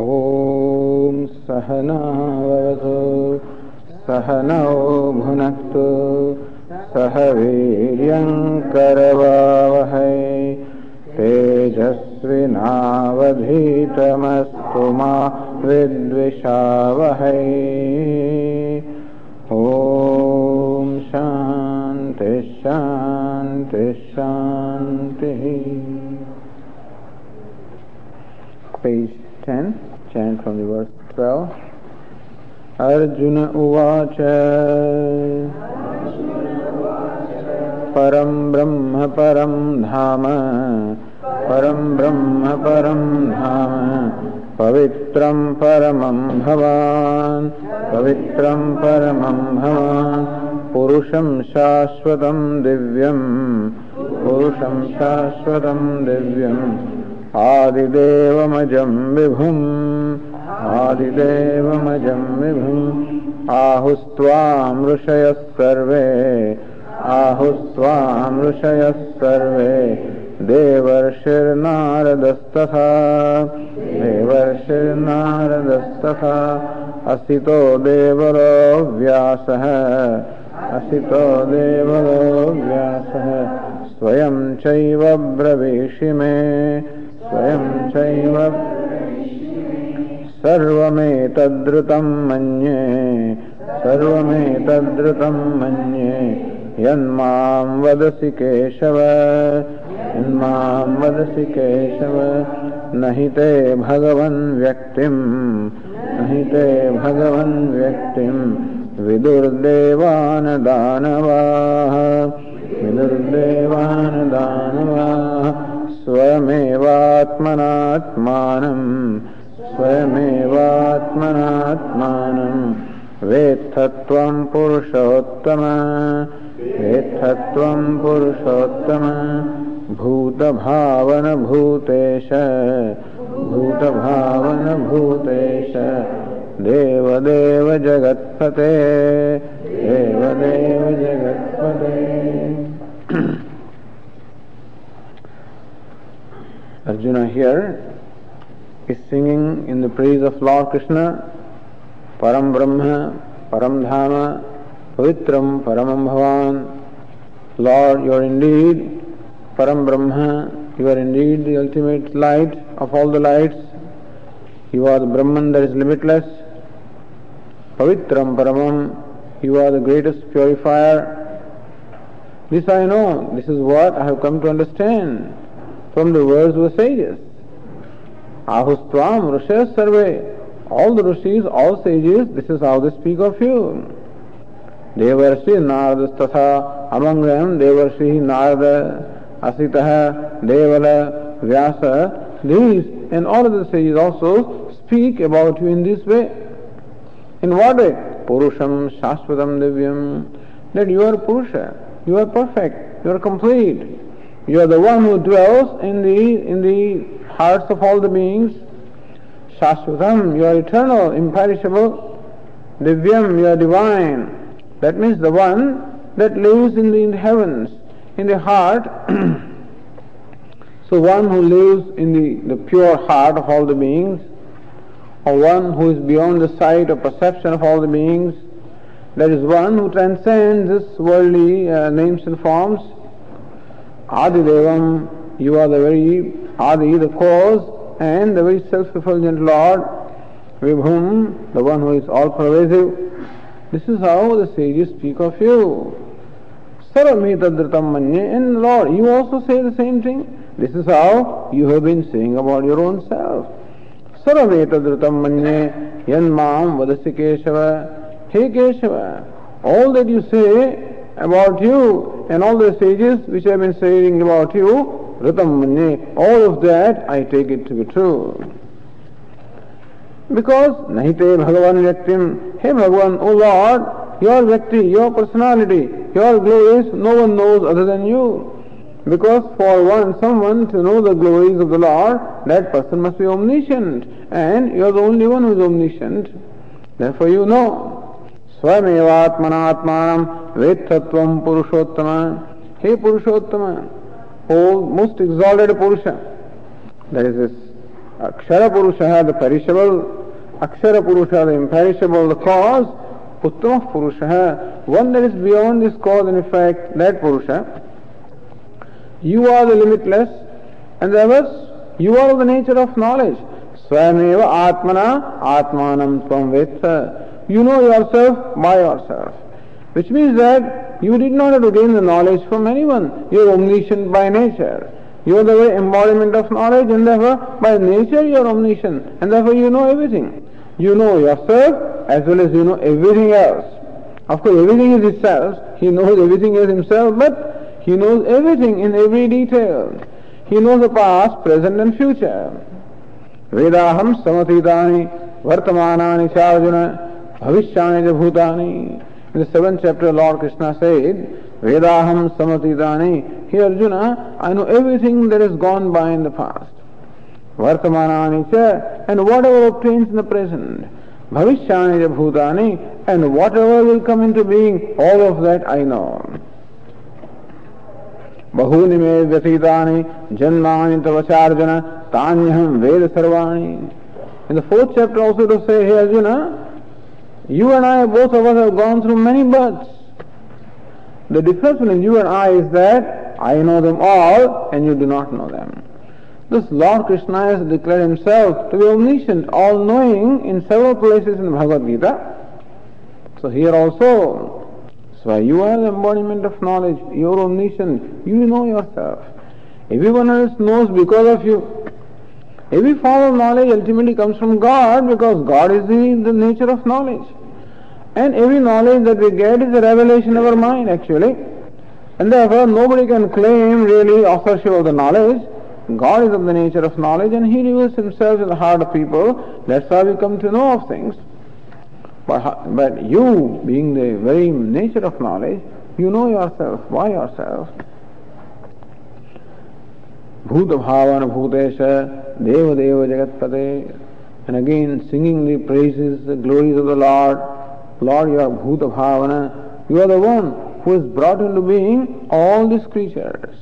ॐ सहना वतु सहनौ भुनक्तु सह वीर्यं करवावहै तेजस्विनावधीतमस्तु मा विद्विषावहै। ॐ शान्ति शान्ति शान्तिः। Page 10, chant from the verse 12. Arjuna uvacha param brahma param dhama pavitram paramam bhavan purusham shashvatam divyam आदिदेवमजं विभुम् आहुस्त्वां ऋषयः सर्वे देवर्षिर्नारदस्तथा असितो देवरो व्यासः स्वयं चैव ब्रवीषि मे सर्वमेतद्रुतं मन्ये यन्मां वदसि केशव नहि ते भगवन् व्यक्तिं विदुर्देवान् दानवाः स्वयमेवात्मनात्मानं वेत्थत्वं पुरुषोत्तम भूतभावन भूतेश देवदेव जगत्पते Arjuna here is singing in the praise of Lord Krishna, Param Brahma, Param Dhama, Pavitram Paramam Bhavan. Lord, you are indeed Param Brahma, you are indeed the ultimate light of all the lights. You are the Brahman that is limitless. Pavitram Paramam, you are the greatest purifier. This I know, this is what I have come to understand from the words of the sages. Ahustvam Rushya Sarve, all the Rishis, all sages, this is how they speak of you. Devarshi Naradastatha, among them Devarshi Narada, Asitaha, Devala, Vyasa, these and all of the sages also speak about you in this way. In what way? Purusham Shashvatam Divyam, that you are Purusha, you are perfect, you are complete. You are the one who dwells in the hearts of all the beings. Shashvatam, you are eternal, imperishable. Divyam, you are divine. That means the one that lives in the heavens, in the heart. So one who lives in the pure heart of all the beings, or one who is beyond the sight or perception of all the beings, that is one who transcends this worldly names and forms. Adidevam, you are the very Adi, the cause, and the very self-effulgent Lord, Vibhum, the one who is all-pervasive. This is how the sages speak of you. Sarvametadritam manye, and Lord, you also say the same thing. This is how you have been saying about your own self. Sarvametadritam manye, yanmam vadasi Keshava, hey Keshava, all that you say about you and all the sages which have been saying about you, Ritam Manye, all of that I take it to be true. Because Nahite Bhagavan Vyaktim, hey Bhagavan, O Lord, your Vyakti, your personality, your glories, no one knows other than you. Because for someone to know the glories of the Lord, that person must be omniscient, and you are the only one who is omniscient. Therefore you know. Swamevatmanatmanam vettatvam purushottama. Hey Purushottama, O most exalted Purusha. That is this Akshara Purushaha, the perishable, Akshara Purushaha, the imperishable, the cause, Uttamah Purushaha, one that is beyond this cause and effect, that Purusha. You are the limitless, and the others, you are of the nature of knowledge. Swayameva Atmana Atmanam Tvam Vetha. You know yourself by yourself. Which means that you did not have to gain the knowledge from anyone. You are omniscient by nature. You are the very embodiment of knowledge, and therefore by nature you are omniscient, and therefore you know everything. You know yourself as well as you know everything else. Of course, everything is itself. He knows everything as himself, but he knows everything in every detail. He knows the past, present and future. Vedaham samatidani vartamanani charjuna bhavishyani bhutani. In the 7th chapter, Lord Krishna said, Vedaham samatidani. Here, Arjuna, I know everything that has gone by in the past. Vartamanani cha, and whatever obtains in the present. Bhavishyani bhutani, and whatever will come into being, all of that I know. Bahuni me vyatidani janmani tavacharjana tanyaham veda sarvani. In the 4th chapter also to say, here, Arjuna, you and I, both of us have gone through many births. The difference between you and I is that I know them all and you do not know them. This Lord Krishna has declared himself to be omniscient, all-knowing in several places in Bhagavad Gita. So here also, so you are the embodiment of knowledge, you are omniscient, you know yourself. Everyone else knows because of you. Every form of knowledge ultimately comes from God, because God is the nature of knowledge. And every knowledge that we get is a revelation of our mind, actually. And therefore, nobody can claim really authorship of the knowledge. God is of the nature of knowledge, and He reveals Himself in the heart of people. That's how we come to know of things. But you, being the very nature of knowledge, you know yourself by yourself. Bhuta bhavana bhutesha deva deva jagatpate. And again, singing the praises, the glories of the Lord. Lord, you are bhuta bhavana. You are the one who has brought into being all these creatures.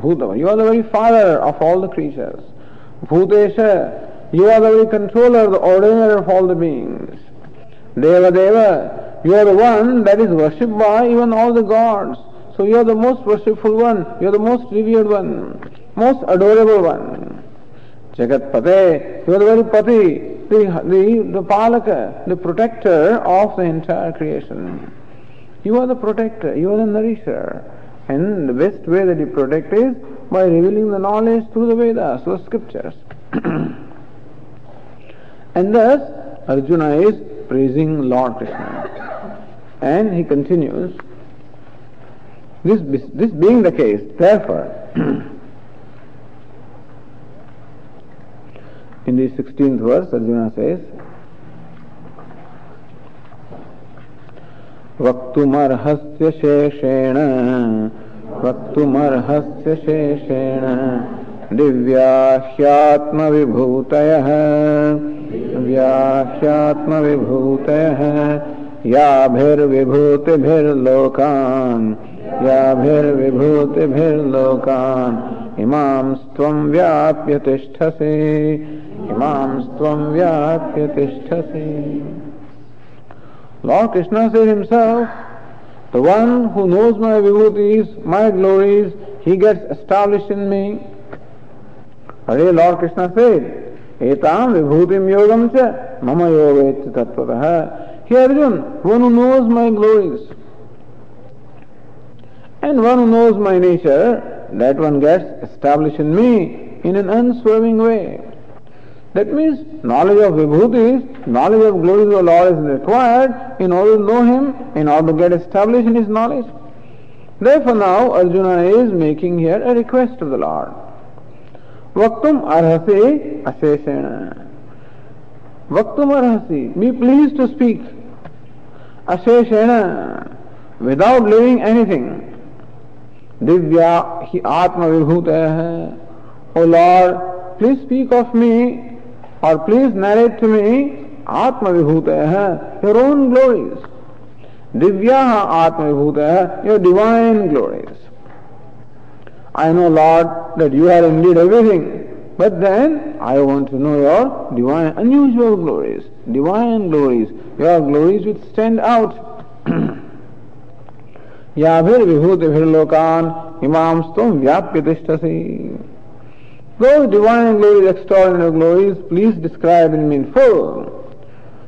Bhuta, you are the very father of all the creatures. Bhutesha, you are the very controller, the ordainer of all the beings. Deva deva, you are the one that is worshipped by even all the gods. So you are the most worshipful one. You are the most revered one. Most adorable one. Jagatpate, you are the very Pati, the Palaka, the protector of the entire creation. You are the protector, you are the nourisher. And the best way that you protect is by revealing the knowledge through the Vedas, through the scriptures. And thus, Arjuna is praising Lord Krishna. And he continues, this being the case, therefore, in the 16th verse, Arjuna says, Vaktumarhasya sheshena Divyāhyātma vibhūtayah Yābhir vibhūtibhir lokān Yābhir vibhūtibhir lokān Imāms tvam vyāpyatisthasi Imamstvam vyāpyatisthasi. Lord Krishna said himself, the one who knows my vibhutis, my glories, he gets established in me. Hare Lord Krishna said, etam vibhutim yogam cha mama yogecha tattvataha. Here Arjun, one who knows my glories and one who knows my nature, that one gets established in me in an unswerving way. That means knowledge of vibhutis, knowledge of glories of the Lord is required in order to know Him, in order to get established in His knowledge. Therefore now Arjuna is making here a request of the Lord. Vaktum arhasi asheshena. Vaktum arhasi, be pleased to speak. Asheshena, without leaving anything. Divya hi atma vibhutah. O Lord, please speak of me, or please narrate to me Atma Vibhutah, your own glories. Divyaha Atma Vibhutah, your divine glories. I know, Lord, that you are indeed everything. But then I want to know your divine, unusual glories, divine glories, your glories which stand out. Yābhir vibhūtibhir lokān imāmstum vyāpyatishtasi. Those divine glories, extraordinary glories, please describe in me full.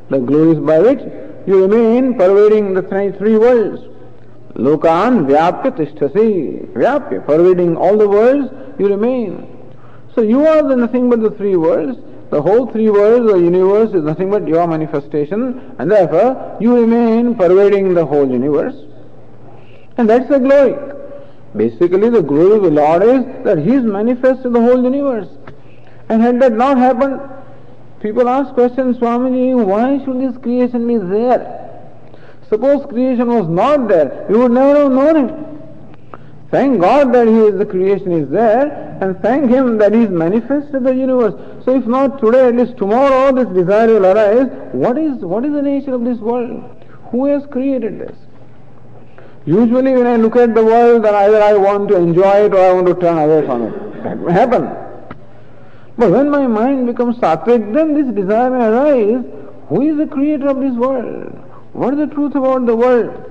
The glories by which you remain pervading the three worlds. Lokan vyāpyatishtasi, vyāpya, pervading all the worlds, you remain. So you are the nothing but the three worlds. The whole three worlds, the universe is nothing but your manifestation, and therefore you remain pervading the whole universe. And that's the glory. Basically the glory of the Lord is that He is manifest in the whole universe. And had that not happened, people ask questions, Swamiji, why should this creation be there? Suppose creation was not there, you would never have known it. Thank God that He is the creation is there, and thank Him that He is manifest in the universe. So if not today, at least tomorrow this desire will arise. What is the nature of this world? Who has created this? Usually when I look at the world, then either I want to enjoy it or I want to turn away from it. That may happen. But when my mind becomes sattvic, then this desire may arise. Who is the creator of this world? What is the truth about the world?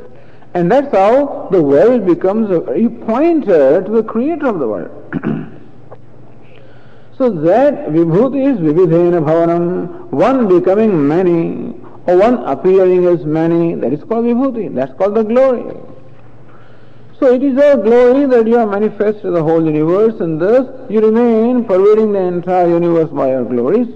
And that's how the world becomes a pointer to the creator of the world. So that vibhuti is vividhena bhavanam, one becoming many, or one appearing as many, that is called vibhuti, that's called the glory. So it is a glory that you are manifest in the whole universe, and thus you remain pervading the entire universe by your glories.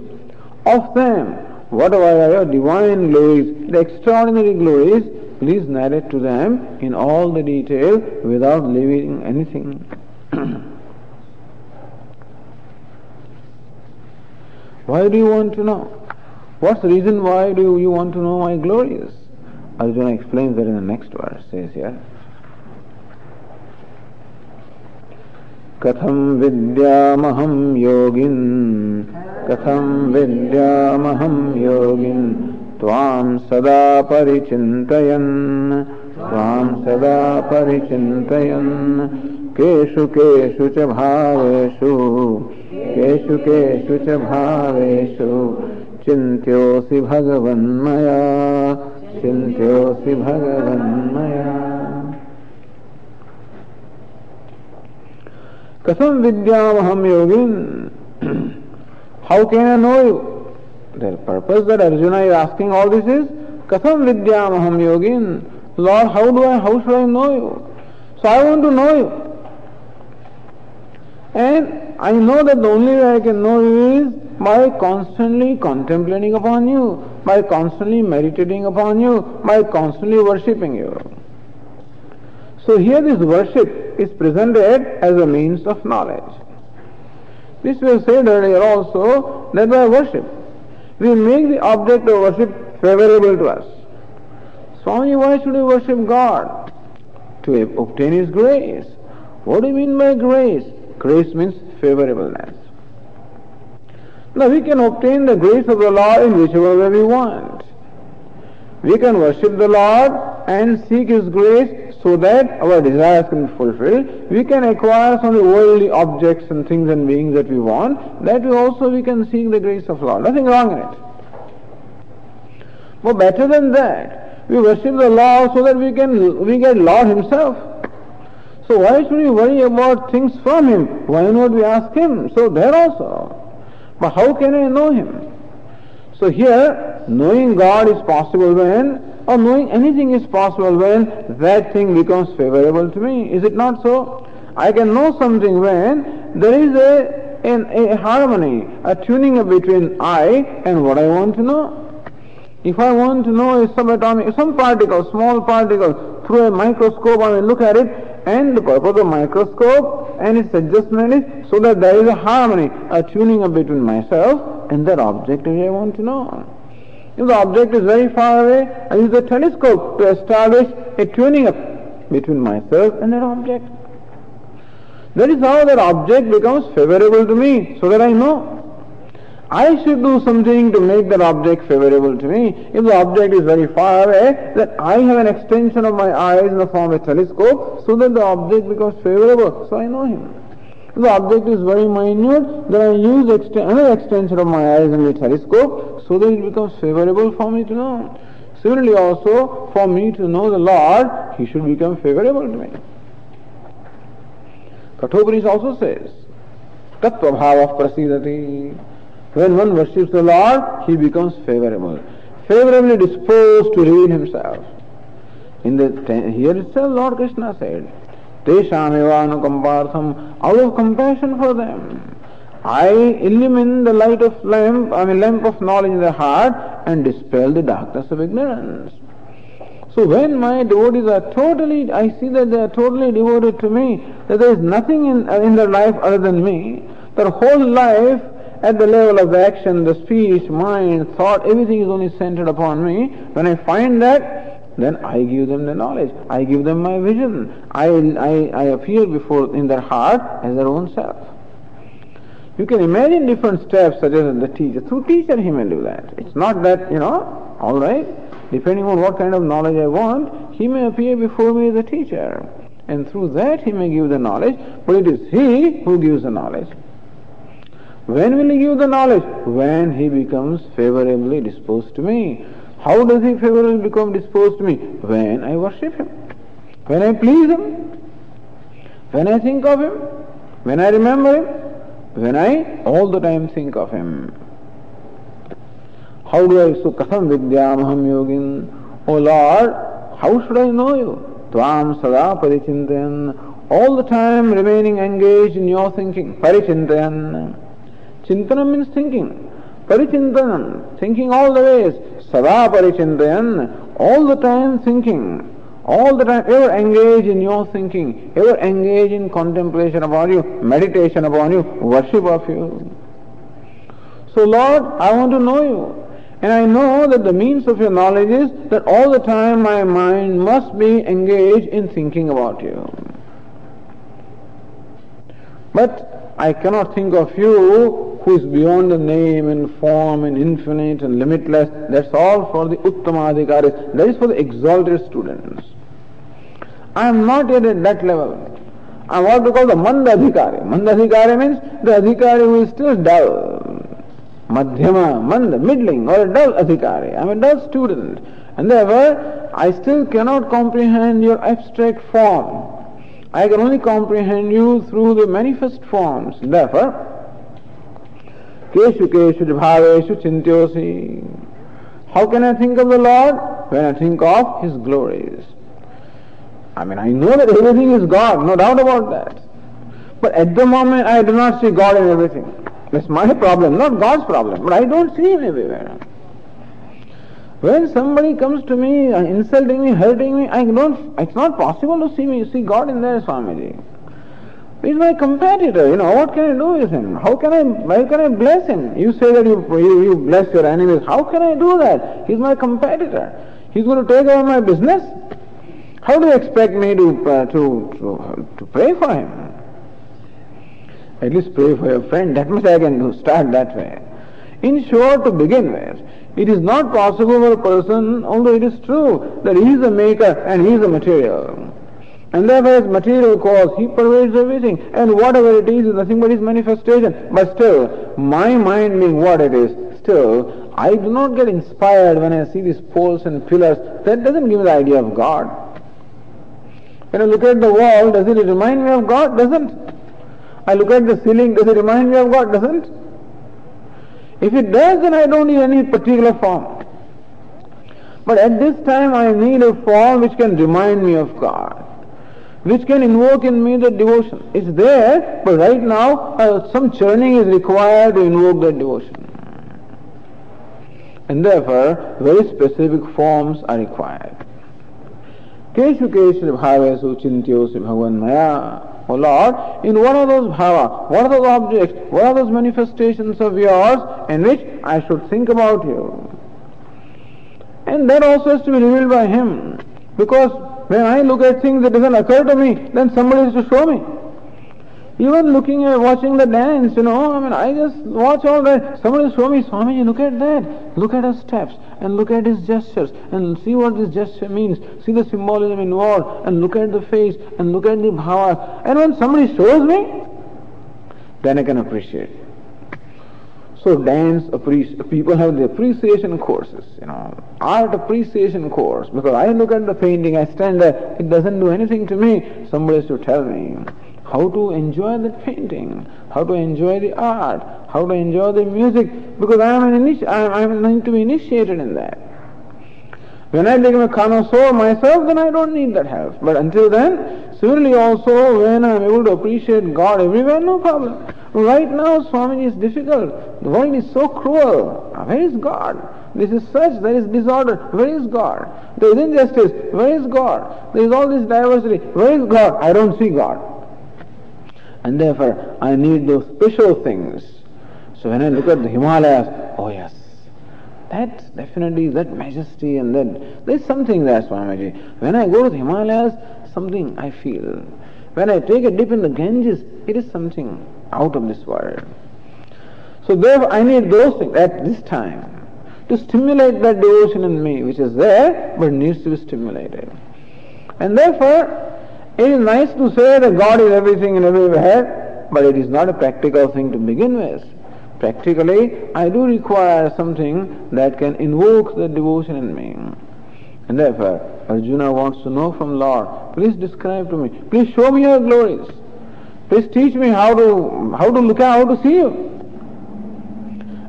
Of them, whatever are your divine glories, the extraordinary glories, please narrate to them in all the detail without leaving anything. Why do you want to know? What's the reason why do you want to know my glories? Arjuna explains that in the next verse, says here. Katham vidyamaham yogin, katham vidyamaham yogin, Tvam sada parichintayan, keshu keshu cha bhaveshu, chintyosi bhagavan maya. Kasam vidyamaham yogin. How can I know you? Their purpose that Arjuna is asking all this is, Katham vidyamaham yogin, Lord, how should I know you? So I want to know you. And I know that the only way I can know you is by constantly contemplating upon you, by constantly meditating upon you, by constantly worshipping you. So here this worship is presented as a means of knowledge. This was said earlier also, that by worship, we make the object of worship favorable to us. Swami, why should we worship God? To obtain His grace. What do you mean by grace? Grace means favorableness. Now we can obtain the grace of the Lord in whichever way we want. We can worship the Lord and seek His grace so that our desires can be fulfilled. We can acquire some of the worldly objects and things and beings that we want. That way also we can seek the grace of Lord. Nothing wrong in it. But better than that, we worship the Lord so that we get Lord Himself. So why should we worry about things from Him? Why not we ask Him? So there also. But how can I know Him? So here, knowing God is possible when, or knowing anything is possible when that thing becomes favorable to me. Is it not so? I can know something when there is a harmony, a tuning up between I and what I want to know. If I want to know is some particle, small particle, through a microscope I will look at it, and the purpose of microscope and its adjustment is so that there is a harmony, a tuning up between myself and that object which I want to know. If the object is very far away, I use the telescope to establish a tuning up between myself and that object. That is how that object becomes favorable to me, so that I know. I should do something to make that object favorable to me. If the object is very far away, then I have an extension of my eyes in the form of a telescope, so that the object becomes favorable, so I know him. The object is very minute, then I use another extension of my horizontal telescope so that it becomes favorable for me to know. Similarly also, for me to know the Lord, He should become favorable to me. Kathopanisha also says, Tattva bhava prasidati. When one worships the Lord, he becomes favorable. Favorably disposed to reveal himself. Here itself Lord Krishna said, Tesham evanu kampartham, out of compassion for them, I illumine the light of lamp of knowledge in the heart and dispel the darkness of ignorance. So when my devotees are totally, I see that they are totally devoted to me, that there is nothing in their life other than me, their whole life at the level of the action, the speech, mind, thought, everything is only centered upon me. When I find that, then I give them the knowledge, I give them my vision, I appear before in their heart as their own self. You can imagine different steps such as the teacher. Through teacher he may do that. It's not that, all right. Depending on what kind of knowledge I want, he may appear before me as a teacher. And through that he may give the knowledge, but it is he who gives the knowledge. When will he give the knowledge? When he becomes favorably disposed to me. How does he favorably become disposed to me? When I worship him. When I please him. When I think of him. When I remember him. When I all the time think of him. How do I, so kasam vidyamaham yogin, O Lord, how should I know you? Tvam sada parichintayan, all the time remaining engaged in your thinking. Parichintayan, chintanam means thinking. Parichintayan, thinking all the ways. Sada parichintayan, all the time thinking. All the time, ever engaged in your thinking, ever engaged in contemplation upon you, meditation upon you, worship of you. So Lord, I want to know you. And I know that the means of your knowledge is that all the time my mind must be engaged in thinking about you. But I cannot think of you who is beyond the name and form and infinite and limitless. That's all for the Uttamadhikaris. That is for the exalted students. I am not yet at that level. I am what we call the Mandadhikari. Mandadhikari means the Adhikari who is still dull. Madhyama, manda, middling, or a dull adhikari. I am a dull student. And therefore, I still cannot comprehend your abstract form. I can only comprehend you through the manifest forms. Therefore, keshu keshu bhaveshu chintyosi. How can I think of the Lord? When I think of His glories. I mean, I know that everything is God, no doubt about that. But at the moment, I do not see God in everything. That's my problem, not God's problem, but I don't see Him everywhere. When somebody comes to me, insulting me, hurting me, it's not possible to see God in there, Swamiji. He's my competitor, what can I do with him? How can I bless him? You say that you bless your enemies, how can I do that? He's my competitor. He's going to take over my business. How do you expect me to pray for him? At least pray for your friend, that much I can do, start that way. In short, to begin with, it is not possible for a person, although it is true, that he is a maker and he is a material. And therefore as material cause, he pervades everything, and whatever it is nothing but his manifestation. But still, my mind being what it is, still, I do not get inspired when I see these poles and pillars. That doesn't give me the idea of God. When I look at the wall, does it remind me of God? Doesn't. I look at the ceiling, does it remind me of God? Doesn't? If it does, then I don't need any particular form. But at this time I need a form which can remind me of God, which can invoke in me the devotion. It's there, but right now some churning is required to invoke that devotion. And therefore, very specific forms are required. Keshu keshu bhavesu chintyosi bhagavan maya. O Lord, in what are those bhava, what are those objects, what are those manifestations of yours in which I should think about you? And that also has to be revealed by him. Because when I look at things that doesn't occur to me, then somebody has to show me. Even looking at watching the dance, I just watch all that. Somebody show me, Swamiji, look at that. Look at his steps and look at his gestures and see what this gesture means. See the symbolism involved and look at the face and look at the bhavas. And when somebody shows me, then I can appreciate. So people have the appreciation courses, art appreciation course. Because I look at the painting, I stand there, it doesn't do anything to me. Somebody should tell me how to enjoy the painting, how to enjoy the art, how to enjoy the music, because I'm going to be initiated in that. When I become a connoisseur myself, then I don't need that help. But until then, similarly also, when I'm able to appreciate God everywhere, no problem. Right now, Swamiji, is difficult. The world is so cruel. Where is God? This is such, there is disorder. Where is God? There is injustice. Where is God? There is all this diversity. Where is God? I don't see God. And therefore, I need those special things. So when I look at the Himalayas, oh yes, that definitely, that majesty and that, there's something there, Swamiji. When I go to the Himalayas, something I feel. When I take a dip in the Ganges, it is something out of this world. So therefore, I need those things at this time to stimulate that devotion in me, which is there, but needs to be stimulated. And therefore, it is nice to say that God is everything and everywhere, but it is not a practical thing to begin with. Practically, I do require something that can invoke the devotion in me. And therefore, Arjuna wants to know from Lord, please describe to me, please show me your glories. Please teach me how to look at, how to see you.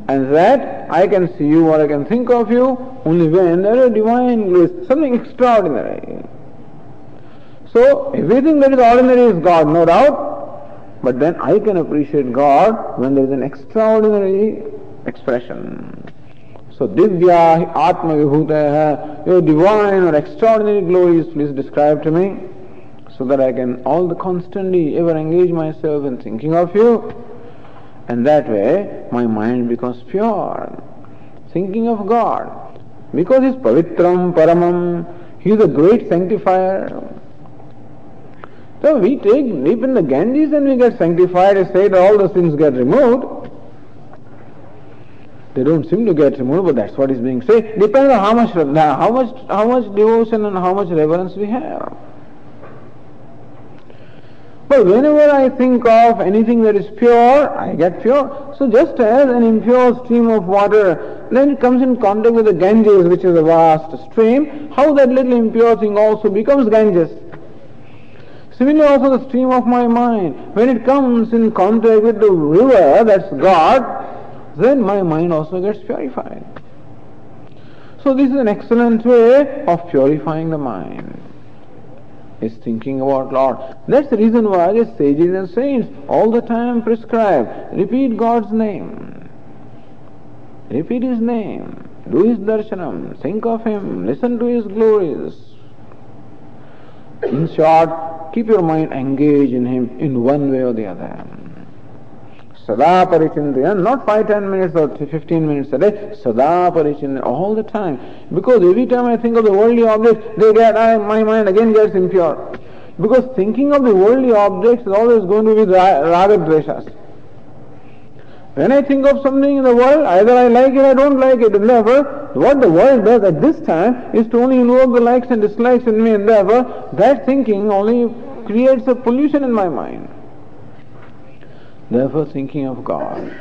And that I can see you or I can think of you only when there are divine glories, something extraordinary. So, everything that is ordinary is God, no doubt. But then I can appreciate God when there is an extraordinary expression. So, Divya Atma Vibhutaya, your divine or extraordinary glories, please describe to me, so that I can constantly ever engage myself in thinking of you. And that way, my mind becomes pure. Thinking of God. Because He is Pavitram Paramam, He is a great sanctifier. So we take deep in the Ganges and we get sanctified. I say all those things get removed. They don't seem to get removed, but that's what is being said. Depends on how much Shraddha, how much devotion and how much reverence we have. But whenever I think of anything that is pure, I get pure. So just as an impure stream of water, then it comes in contact with the Ganges, which is a vast stream, how that little impure thing also becomes Ganges. Similarly also the stream of my mind, when it comes in contact with the river, that's God, then my mind also gets purified. So this is an excellent way of purifying the mind, is thinking about Lord. That's the reason why the sages and saints all the time prescribe, repeat God's name, repeat His name, do His darshanam, think of Him, listen to His glories. In short, keep your mind engaged in Him in one way or the other. Sada parichintayan, not 5-10 minutes or 15 minutes a day, sada parichintayan, all the time. Because every time I think of the worldly objects, my mind again gets impure. Because thinking of the worldly objects is always going to be raga dveshas. When I think of something in the world, either I like it or I don't like it, and therefore, what the world does at this time is to only invoke the likes and dislikes in me, and therefore, that thinking only creates a pollution in my mind. Therefore, thinking of God,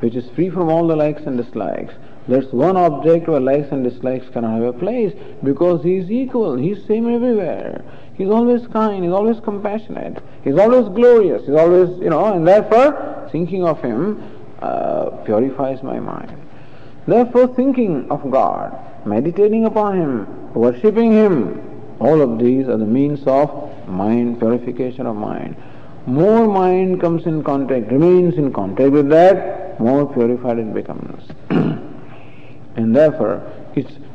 which is free from all the likes and dislikes, there's one object where likes and dislikes cannot have a place, because He is equal, He is same everywhere. He's always kind, He's always compassionate, He's always glorious, He's always, and therefore, thinking of Him purifies my mind. Therefore, thinking of God, meditating upon Him, worshipping Him, all of these are the means of mind, purification of mind. More mind comes in contact, remains in contact with that, more purified it becomes. And therefore,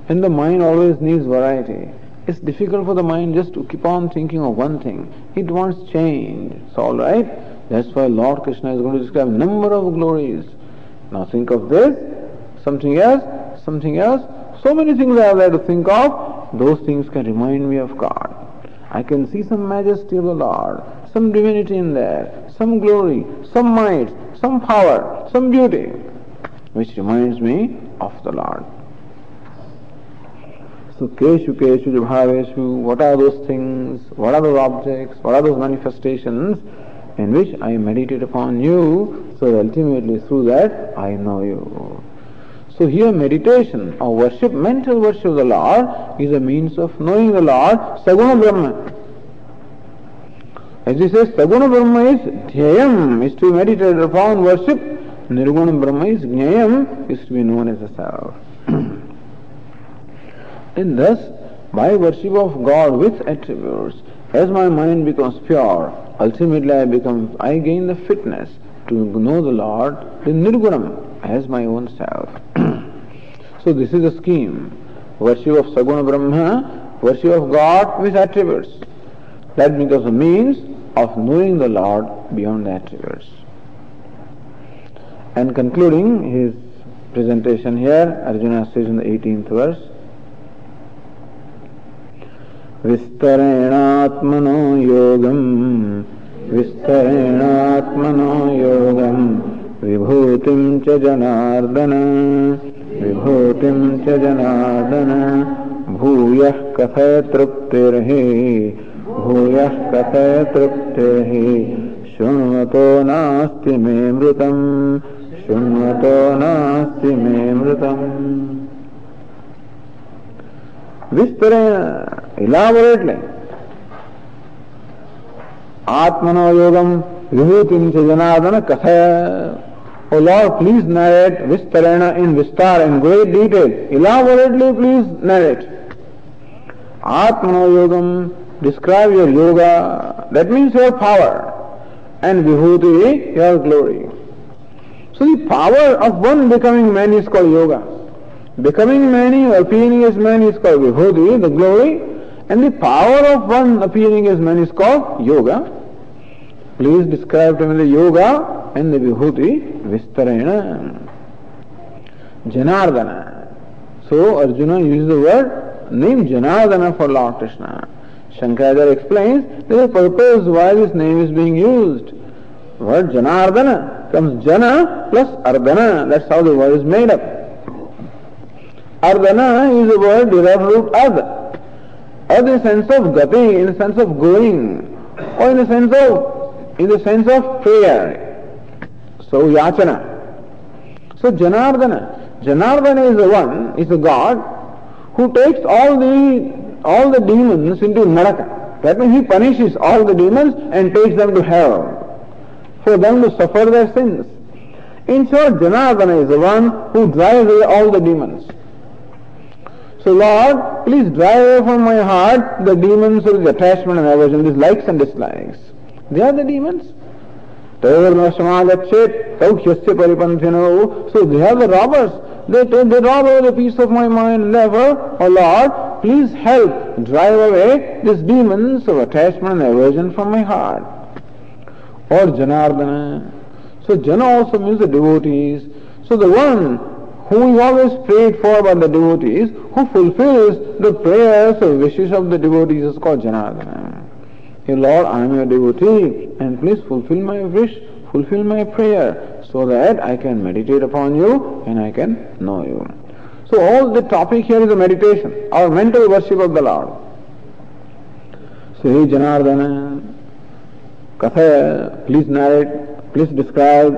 and the mind always needs variety. It's difficult for the mind just to keep on thinking of one thing. It wants change. It's all right. That's why Lord Krishna is going to describe number of glories. Now think of this, something else, so many things I have there to think of. Those things can remind me of God. I can see some majesty of the Lord, some divinity in there, some glory, some might, some power, some beauty, which reminds me of the Lord. So Keshu Keshu Jabhaveshu, what are those things, what are those objects, what are those manifestations? in which I meditate upon you, so that ultimately through that I know you. So here meditation or worship, mental worship of the Lord is a means of knowing the Lord, Saguna Brahma. As he says, Saguna Brahma is dhyayam, is to be meditated upon, worship. Nirguna Brahma is jnayam, is to be known as the self. And thus, by worship of God with attributes, as my mind becomes pure, ultimately I gain the fitness to know the Lord, the Nirgunam, as my own self. So this is a scheme. Worship of Saguna Brahma, worship of God with attributes. That becomes a means of knowing the Lord beyond the attributes. And concluding his presentation here, Arjuna says in the 18th verse, Vistarenaatmano yogam Vibhutim cha janardana Bhuyah kathay truptirhi Shunvato naasti me mrutam Vistarena, elaborately, Atmano Yogam Vibhutim cha Janardana Kathaya. O Lord, please narrate Vistarena in Vistar, in great detail. Elaborately, please narrate. Atmano Yogam, describe your yoga, that means your power, and Vibhuti, your glory. So the power of one becoming many is called yoga. Becoming many or appearing as many is called Vibhuti, the glory, and the power of one appearing as many is called yoga. Please describe to me the yoga and the Vibhuti, Vistarena. Janardana. So Arjuna uses the word, name Janardana for Lord Krishna. Shankaracharya explains there is a purpose why this name is being used. Word Janardana comes Jana plus Ardana. That's how the word is made up. Ardana is a word derived from root Ard. Ard in the sense of gati, in the sense of going, or in the sense of prayer. So yachana. So Janardana. Janardana is the one, is the God who takes all the demons into Naraka. That means he punishes all the demons and takes them to hell for them to suffer their sins. In short, Janardana is the one who drives away all the demons. So Lord, please drive away from my heart the demons with attachment and aversion, these likes and dislikes. They are the demons. So they are the robbers. They rob away the peace of my mind. Never, oh Lord, please help drive away these demons of attachment and aversion from my heart. Or Janardana. So Jana also means the devotees. So the one who is always prayed for by the devotees, who fulfills the prayers or wishes of the devotees is called Janardana. Hey Lord, I am your devotee and please fulfill my wish, fulfill my prayer so that I can meditate upon you and I can know you. So all the topic here is a meditation, our mental worship of the Lord. So hey Janardana, Kathaya, please narrate, please describe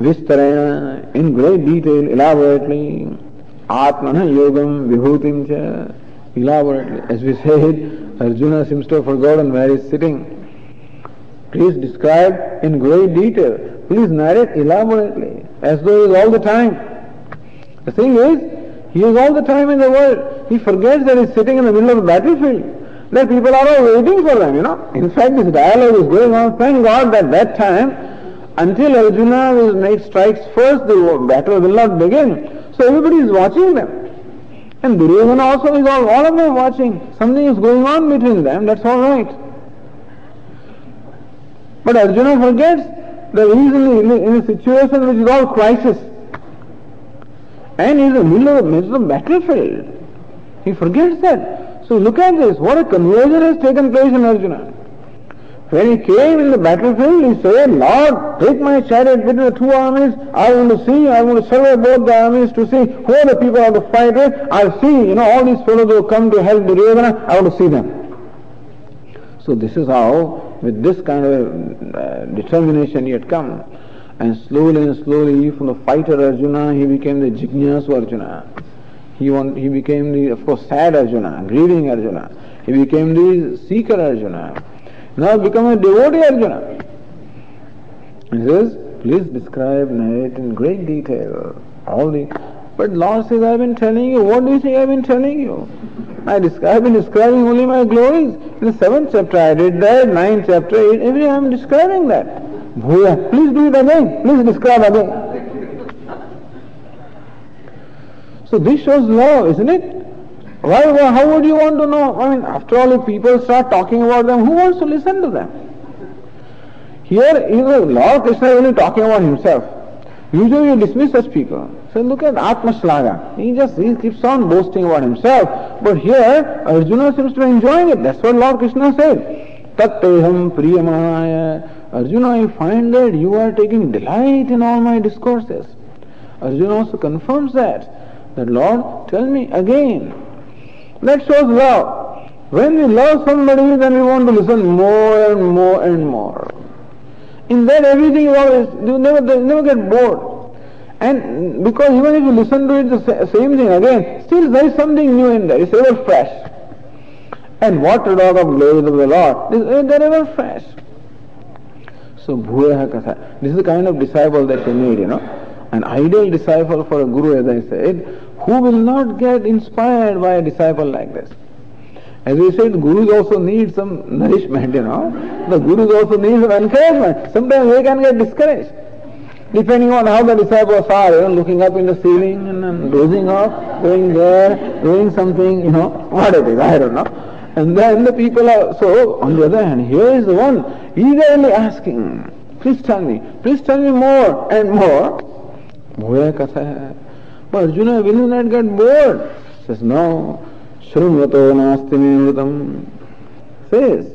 Vistarena, in great detail, elaborately, Atmana Yogam Vibhutim cha, elaborately. As we said, Arjuna seems to have forgotten where he is sitting. Please describe in great detail. Please narrate elaborately, as though he is all the time. The thing is, he is all the time in the world. He forgets that he is sitting in the middle of the battlefield. That people are all waiting for them, you know. In fact, this dialogue is going on. Thank God that time, until Arjuna will make strikes first, the battle will not begin. So everybody is watching them. And Duryodhana also is all of them watching. Something is going on between them, that's all right. But Arjuna forgets that he is in a situation which is all crisis. And he is in the middle of the battlefield. He forgets that. So look at this, what a conversion has taken place in Arjuna. When he came in the battlefield, he said, Lord, take my chariot between the two armies. I want to survey both the armies to see who are the people I have to fight with. I'll see, all these fellows who come to help Duryodhana, I want to see them. So this is how With this kind of determination he had come, and slowly from the fighter Arjuna he became the Jignasu Arjuna. He became the, of course, sad Arjuna, grieving Arjuna. He became the seeker Arjuna. Now become a devotee Arjuna. He says, please describe, narrate in great detail all the... But Lord says, I have been telling you. What do you think I have been telling you? I've been describing only my glories. In the 7th chapter I did that, 9th chapter, 8th, every day I'm describing that. Bhuya, please do it again, please describe again. So this shows love, isn't it? Why, how would you want to know? I mean, after all, if people start talking about them, who wants to listen to them? Here, you know, Lord Krishna is only talking about himself. Usually you dismiss such people. So look at Atma Shalaga. He keeps on boasting about himself. But here Arjuna seems to be enjoying it. That's what Lord Krishna said. Tatteham Priyamanaya. Arjuna, you find that you are taking delight in all my discourses. Arjuna also confirms that. That Lord, tell me again. That shows love. When we love somebody, then we want to listen more and more and more. In that everything you always, you never get bored. And because even if you listen to it the same thing again, still there is something new in there. It's ever fresh. And what a dog of glory of the Lord. They're ever fresh. So Bhuyaha Katha. This is the kind of disciple that you need, you know. An ideal disciple for a guru, as I said, who will not get inspired by a disciple like this. As we said, gurus also need some nourishment, you know. The gurus also need some encouragement. Sometimes they can get discouraged, depending on how the disciples are, you know, looking up in the ceiling and dozing off, going there, doing something, you know, what it is, I don't know. And then the people are, so on the other hand, here is the one eagerly asking, please tell me more and more. But Arjuna will not get bored. He says, no. Shrunvato nasti me vrutam, says,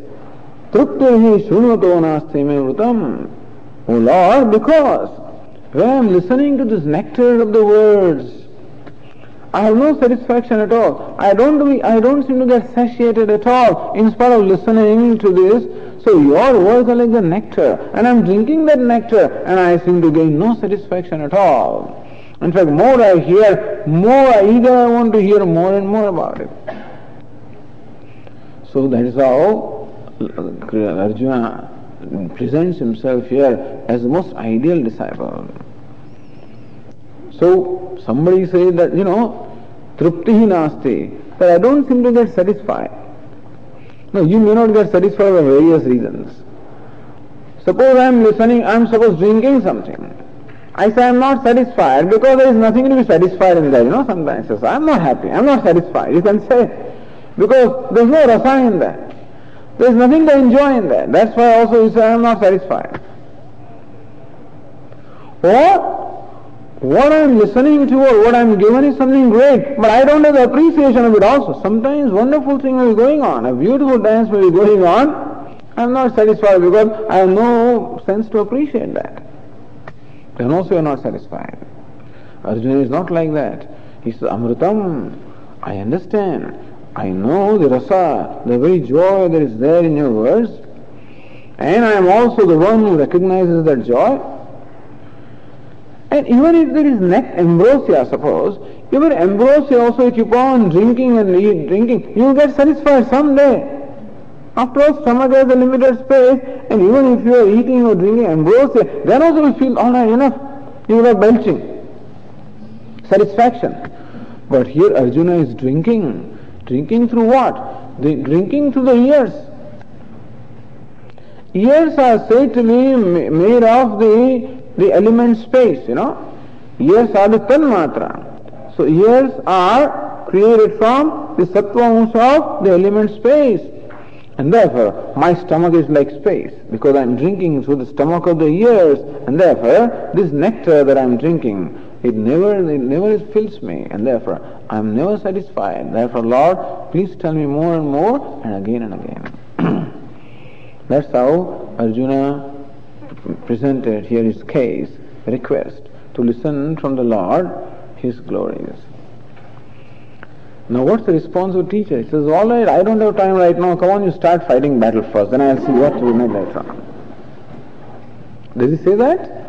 Truptehi shrunvato nasti me vrutam. O Lord, because when I am listening to this nectar of the words, I have no satisfaction at all. I don't seem to get satiated at all in spite of listening to this. So your words are like the nectar, and I am drinking that nectar, and I seem to gain no satisfaction at all. In fact, more I hear, more I want to hear more and more about it. So that is how Arjuna presents himself here as the most ideal disciple. So somebody says that, you know, truptihi nasti, that I don't seem to get satisfied. No, you may not get satisfied for various reasons. Suppose I am listening, I am supposed drinking something. I say I am not satisfied because there is nothing to be satisfied in there. You know, sometimes I say I am not happy, I am not satisfied. You can say because there is no rasa in there. There is nothing to enjoy in there. That's why also you say I am not satisfied. Or what I am listening to or what I am given is something great, but I don't have the appreciation of it also. Sometimes wonderful thing will be going on, a beautiful dance will be going on. I am not satisfied because I have no sense to appreciate that. Then also you are not satisfied. Arjuna is not like that. He says, Amritam, I understand. I know the rasa, the very joy that is there in your words. And I am also the one who recognizes that joy. And even if there is ambrosia, suppose, even ambrosia also you keep on drinking and drinking, you will get satisfied someday. After all, stomach has a limited space, and even if you are eating or drinking ambrosia, then also you feel, all right, enough. You will have belching, satisfaction. But here Arjuna is drinking. Drinking through what? Drinking through the ears. Ears are said to be made of the element space, you know. Ears are the tanmatra. So ears are created from the sattva of the element space. And therefore, my stomach is like space because I am drinking through the stomach of the ears. And therefore, this nectar that I am drinking, it never fills me. And therefore, I am never satisfied. Therefore, Lord, please tell me more and more and again. That's how Arjuna presented here his case, request to listen from the Lord, his glories. Now what's the response of teacher? He says, all right, I don't have time right now. Come on, you start fighting battle first. Then I'll see what you need later on. Does he say that?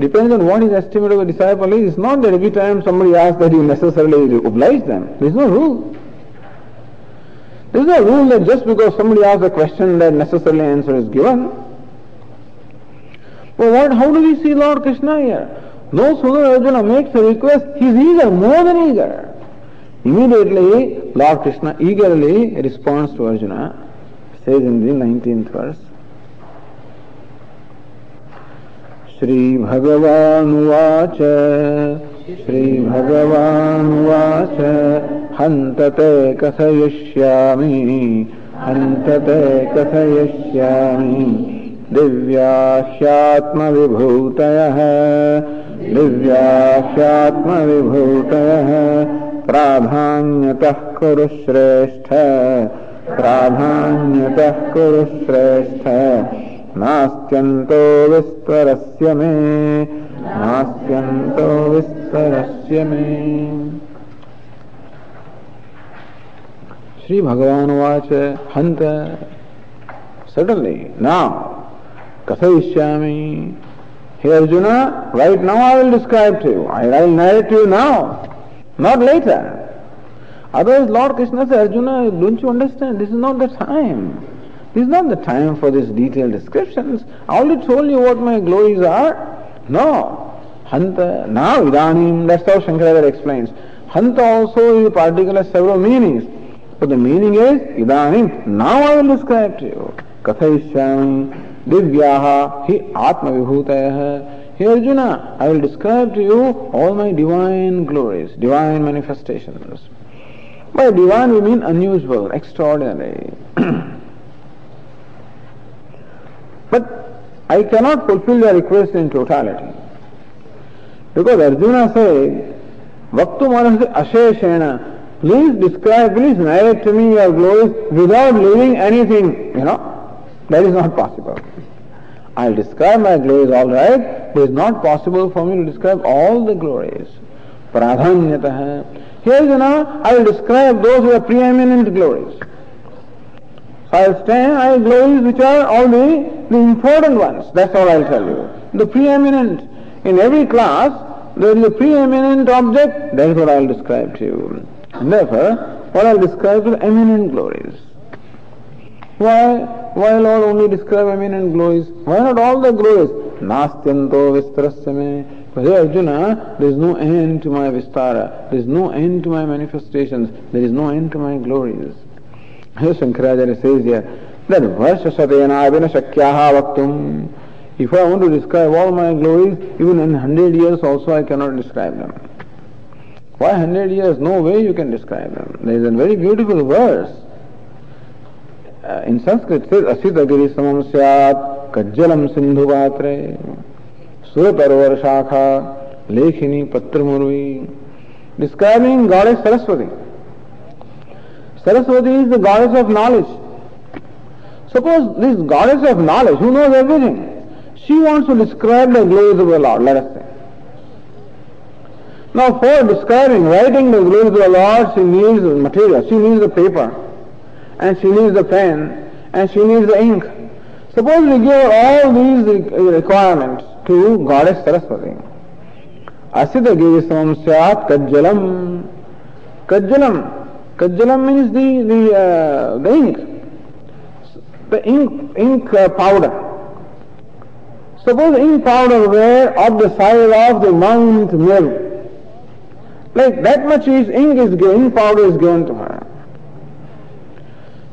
Depends on what his estimate of a disciple is. It's not that every time somebody asks that you necessarily oblige them. There's no rule. There's no rule that just because somebody asks a question that necessarily answer is given. But how do we see Lord Krishna here? No sooner Arjuna makes a request, he's eager, more than eager. Immediately, Lord Krishna eagerly responds to Arjuna, says in the 19th verse, Shri Bhagavan Uvacha, Hantate Kasayashyami, Hantate Kasayashyami, Divyashyatma Vibhutayah, Divyashyatma Vibhutayah, Pradhanyatah Kurushrestha, Pradhanyatah Kurushrestha, Nāsyanto vistarasya me, nāsyanto vistarasya me. Shri Bhagavan uvaca, hanta. Suddenly, now, kasayishyami. Hey Arjuna, right now I will describe to you. I will narrate to you now, not later. Otherwise Lord Krishna says, Arjuna, don't you understand? This is not the time. This is not the time for these detailed descriptions. I already told you what my glories are. No. Hanta, now Idanim, that's how Shankaracharya explains. Hanta also is particular several meanings. But the meaning is, Idanim, now I will describe to you. Kathayishyami, Divyaha, Hi Atma Vibhutayah. Here Arjuna, I will describe to you all my divine glories, divine manifestations. By divine we mean unusual, extraordinary. But I cannot fulfill your request in totality. Because Arjuna said, Vaktu Manasi Asheshena, please describe, please narrate to me your glories without leaving anything, That is not possible. I'll describe my glories all right, but it's not possible for me to describe all the glories. Pradhanyataha. Here, I will describe those who are preeminent glories. I'll stand, I'll glories which are all the important ones. That's all I'll tell you. The preeminent. In every class, there is a preeminent object. That is what I'll describe to you. And therefore, what I'll describe is eminent glories. Why Lord only describe eminent glories? Why not all the glories? Nastyanto vistrasyame. But here, Arjuna, there is no end to my vistara. There is no end to my manifestations. There is no end to my glories. Here Shankaracharya says here, that varshasatena abhina shakyaha vaktum. If I want to describe all my glories, even in 100 years also I cannot describe them. Why 100 years? No way you can describe them. There is a very beautiful verse. In Sanskrit it says, Asita giri samam syat, kajjalam sindhu patre, suraparvar shakha, lekhini patramurvi. Describing Goddess Saraswati. Saraswati is the goddess of knowledge. Suppose this goddess of knowledge, who knows everything, she wants to describe the glories of the Lord, let us say. Now for describing, writing the glories of the Lord, she needs material, she needs the paper, and she needs the pen, and she needs the ink. Suppose we give all these requirements to Goddess Saraswati. Asita givisamam syat kajjalam. Kajjalam. Kajjalam means the ink, powder. Suppose ink powder were of the size of the Mount Meru. Like that much ink powder is given to her.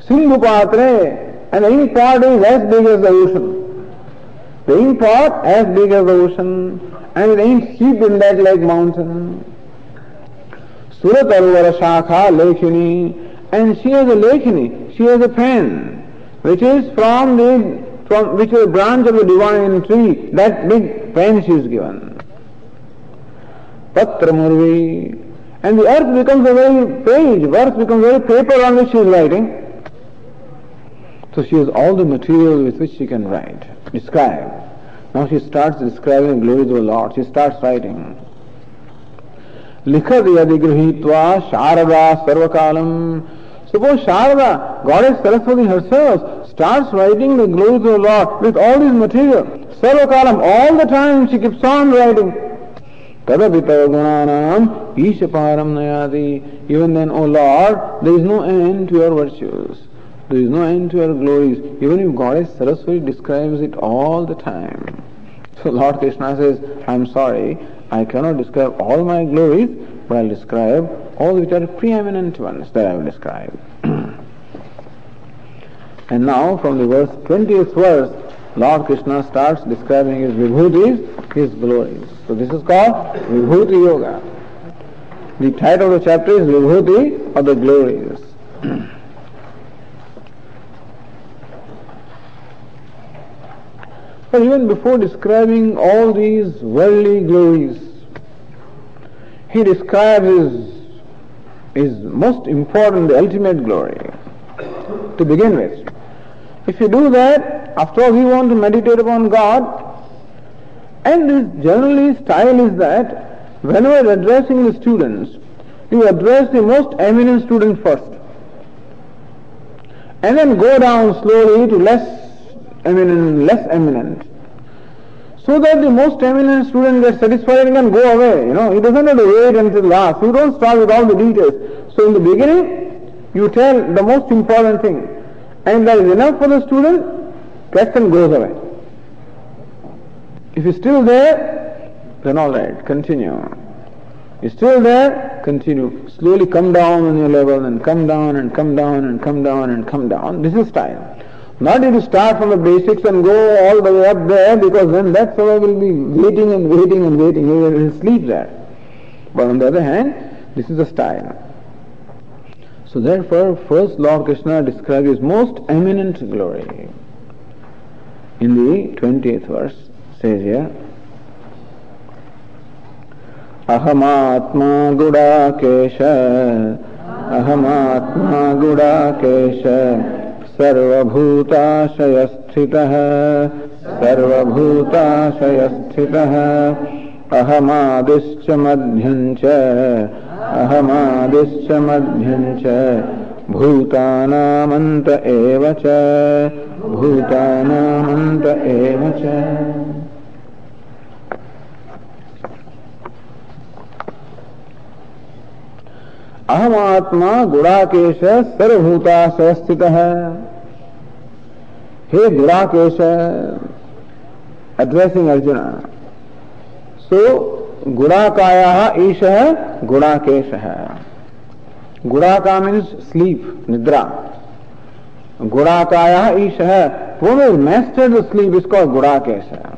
Sindhu patre, and the ink pot is as big as the ocean. The ink pot as big as the ocean, and the ink heap in that like mountain. Surataruvara shakha lekhini, and she has a lekhini, she has a pen, which is which is a branch of the divine tree. That big pen she is given. Patramurvi, and the earth becomes a very page, earth becomes very paper on which she is writing. So she has all the material with which she can write, describe. Now she starts describing the glories of the Lord. She starts writing. Likhati yadi grihitva Sharada sarvakalam. Suppose Sharada, Goddess Saraswati herself, starts writing the glories of the Lord with all this material. Sarvakalam, all the time she keeps on writing. Tadabhitava gunanam ishaparam nayati. Even then, O Lord, there is no end to your virtues. There is no end to your glories. Even if Goddess Saraswati describes it all the time. So Lord Krishna says, I am sorry, I cannot describe all my glories, but I will describe all which are preeminent ones that I will describe. And now from the verse 20th verse, Lord Krishna starts describing his vibhutis, his glories. So this is called Vibhuti Yoga. The title of the chapter is Vibhuti or the Glories. But even before describing all these worldly glories, he describes his most important, the ultimate glory, to begin with. If you do that, after all we want to meditate upon God, and this generally style is that whenever addressing the students, you address the most eminent student first, and then go down slowly to less eminent, so that the most eminent student gets satisfied and can go away. You know, he doesn't have to wait until last. You don't start with all the details. So in the beginning, you tell the most important thing, and that is enough for the student. Question goes away. If he's still there, then all right, continue. He's still there, continue. Slowly come down on your level and come down and come down and come down and come down. This is style. Not if you start from the basics and go all the way up there, because then that fellow will be waiting and waiting and waiting. He will sleep there. But on the other hand, this is a style. So therefore, first Lord Krishna describes his most eminent glory. In the 20th verse, says here, Ahamatma Gudakesha Sarvabhuta shayasthitah ahamadischa madhyancha bhutanamanta evacha. Ahamatma Gudakesha Sarvabhuta shayasthitah. Hey Gudakesha, addressing Arjuna. So, Gudakaya Isha Gudakesha. Gudaka means sleep, nidra. Gudakaya Isha, one who has mastered the sleep is called Gudakesha.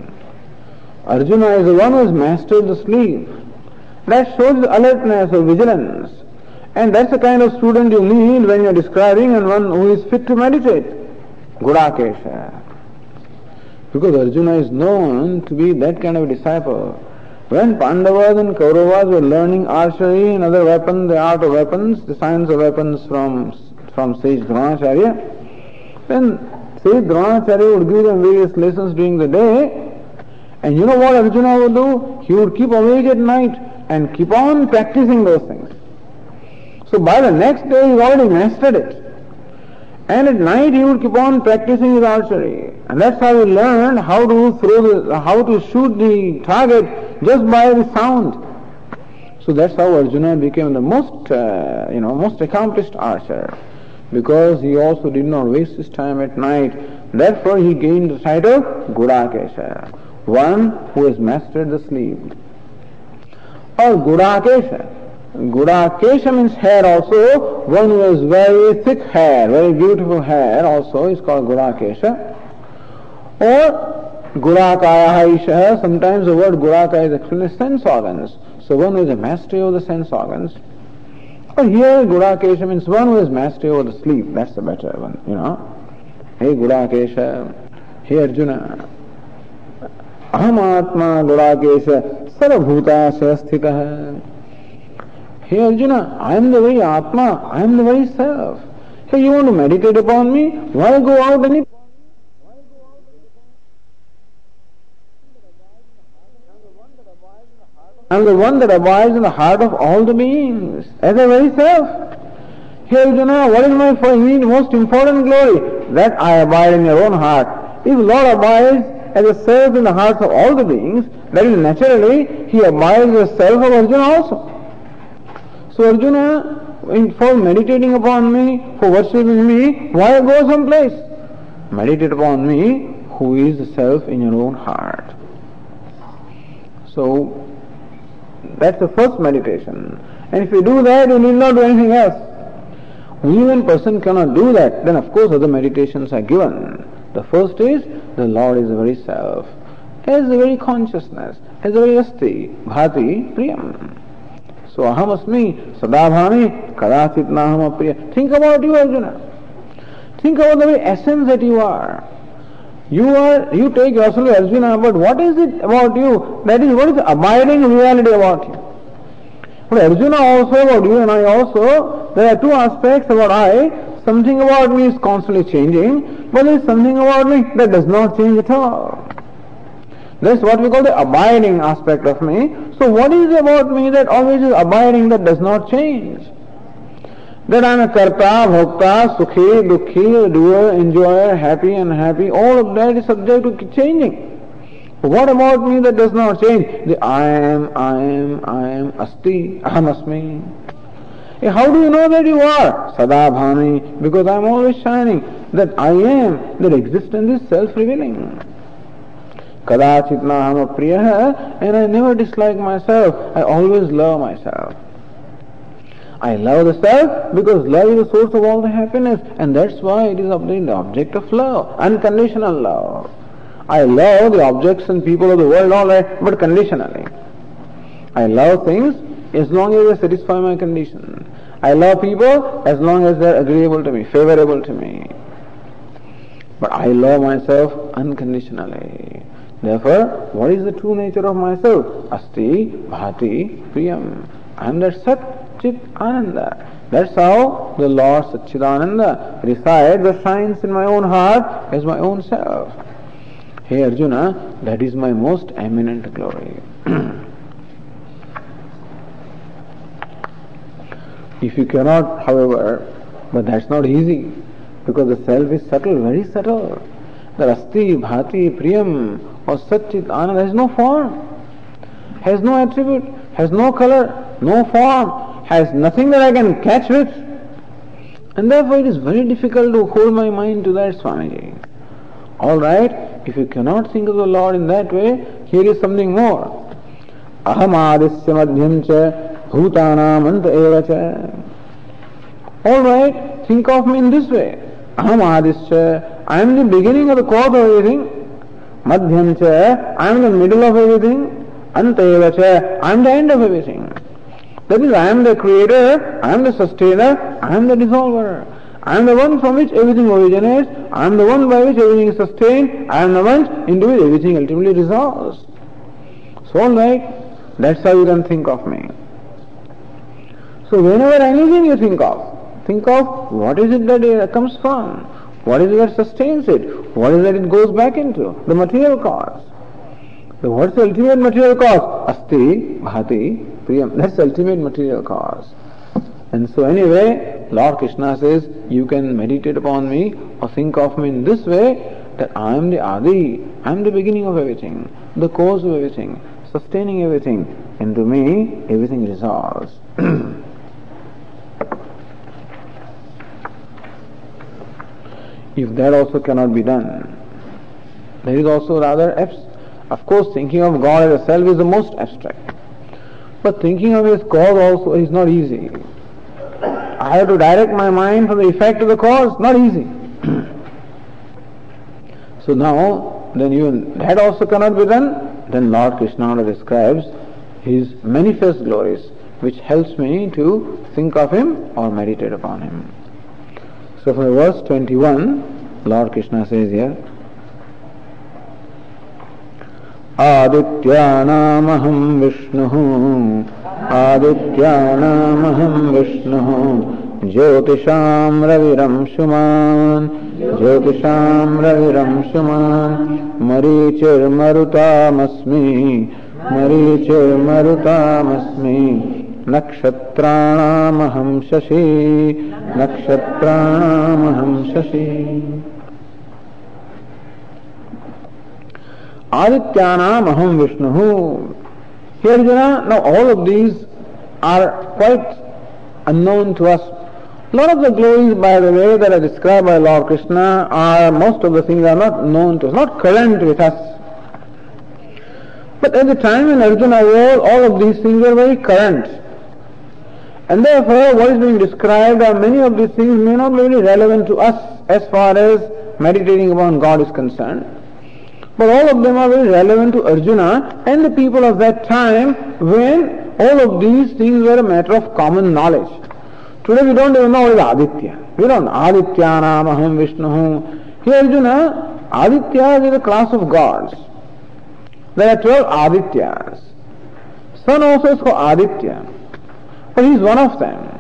Arjuna is the one who has mastered the sleep. That shows the alertness or vigilance. And that's the kind of student you need when you're describing and one who is fit to meditate. Gudakesha. Because Arjuna is known to be that kind of a disciple. When Pandavas and Kauravas were learning archery and other weapons, the art of weapons, the science of weapons from sage Dronacharya, then sage Dronacharya would give them various lessons during the day. And you know what Arjuna would do? He would keep awake at night and keep on practicing those things. So by the next day he already mastered it. And at night he would keep on practicing his archery. And that's how he learned how to shoot the target just by the sound. So that's how Arjuna became the most accomplished archer. Because he also did not waste his time at night. Therefore he gained the title Gudakesha, one who has mastered the sleep. Or Gudakesha. Gudakesha means hair also. One who has very thick hair, very beautiful hair also is called Gudakesha. Or Gudakaya Isha. Sometimes the word Gudaka is actually sense organs. So one who is a mastery of the sense organs. Or here Gudakesha means one who is mastery over the sleep. That's the better one, you know. Hey Gudakesha, hey Arjuna. Ahamatma Gudakesha Sarabhuta Shasthitah. Hey Arjuna, I am the very Atma, I am the very Self. Hey, you want to meditate upon me? Why go out any? I'm the one that abides in the heart of all the beings, as a very self. Here, Arjuna, what is my most important glory? That I abide in your own heart. If Lord abides as a self in the hearts of all the beings, then naturally he abides as a self of Arjuna also. So Arjuna, for meditating upon me, for worshipping me, why go someplace? Meditate upon me, who is the self in your own heart. So that's the first meditation. And if you do that, you need not do anything else. Only one person cannot do that. Then of course other meditations are given. The first is, the Lord is the very self, as the very consciousness, as the very asti, bhati, priyam. So aham asmi, sadabhami, kadachit naham apriya. Think about you, Arjuna. Think about the very essence that you are. You take yourself as Arjuna, but what is it about you? That is, what is the abiding reality about you? For Arjuna also, about you and I also, there are two aspects about I. Something about me is constantly changing, but there is something about me that does not change at all. That's what we call the abiding aspect of me. So what is about me that always is abiding, that does not change? That I am a karta, bhokta, sukhi, dukhi, doer, enjoyer, happy, unhappy, all of that is subject to changing. What about me that does not change? The I am, asti, aham asmi. How do you know that you are? Sadabhami, because I am always shining. That I am, that existence is self-revealing. Kadachit naham apriya, and I never dislike myself, I always love myself. I love the self because love is the source of all the happiness, and that's why it is the object of love, unconditional love. I love the objects and people of the world, all right, but conditionally. I love things as long as they satisfy my condition. I love people as long as they're agreeable to me, favorable to me. But I love myself unconditionally. Therefore, what is the true nature of myself? Asti, bhati, priyam. I am that Sat. Ananda. That's how the Lord Satchidananda resides or shines in my own heart as my own self. Hey Arjuna, that is my most eminent glory. If you cannot, however, but that's not easy, because the self is subtle, very subtle. The Asti, Bhati, Priyam or Satchidananda has no form, has no attribute, has no color, no form, has nothing that I can catch with, and therefore it is very difficult to hold my mind to that Swamiji. Alright, if you cannot think of the Lord in that way, here is something more. Aham adisya madhyam cha bhutanam ant eva cha. Alright, think of me in this way. Aham adisya, I am the beginning of the cause of everything. Madhyam cha, I am the middle of everything. Ant eva cha, I am the end of everything. That is, I am the creator, I am the sustainer, I am the dissolver. I am the one from which everything originates, I am the one by which everything is sustained, I am the one into which everything ultimately dissolves. So all right, that's how you can think of me. So whenever anything you think of what is it that it comes from, what is it that sustains it, what is that it goes back into, the material cause. So what's the ultimate material cause? Asti, bhati, priyam. That's the ultimate material cause. And so anyway, Lord Krishna says, you can meditate upon me or think of me in this way, that I am the Adi, I am the beginning of everything, the cause of everything, sustaining everything, and to me everything resolves. If that also cannot be done, there is also rather of course, thinking of God as a self is the most abstract. But thinking of His cause also is not easy. I have to direct my mind from the effect to the cause, not easy. So now, that also cannot be done. Then Lord Krishna describes His manifest glories, which helps me to think of Him or meditate upon Him. So for verse 21, Lord Krishna says here, Adityanamaham Vishnuhu Jyotisham Raviram Shuman Marichir Marutam Asmi मरीचे मरुतामस्मि नक्षत्राणामहं Shashi नक्षत्राणामहं Shashi. आदित्यानाम अहम Vishnu. Here Arjuna, now all of these are quite unknown to us. A lot of the glories, by the way, that are described by Lord Krishna are, most of the things are not known to us, not current with us. But at the time in Arjuna's world, all of these things were very current. And therefore, what is being described are many of these things may not be really relevant to us as far as meditating upon God is concerned. But all of them are very relevant to Arjuna and the people of that time when all of these things were a matter of common knowledge. Today we don't even know what is Aditya. We don't know. Adityanam aham Vishnuhu. Here Arjuna, Adityas is a class of gods. There are 12 Adityas. Sun also is called Aditya. But he is one of them.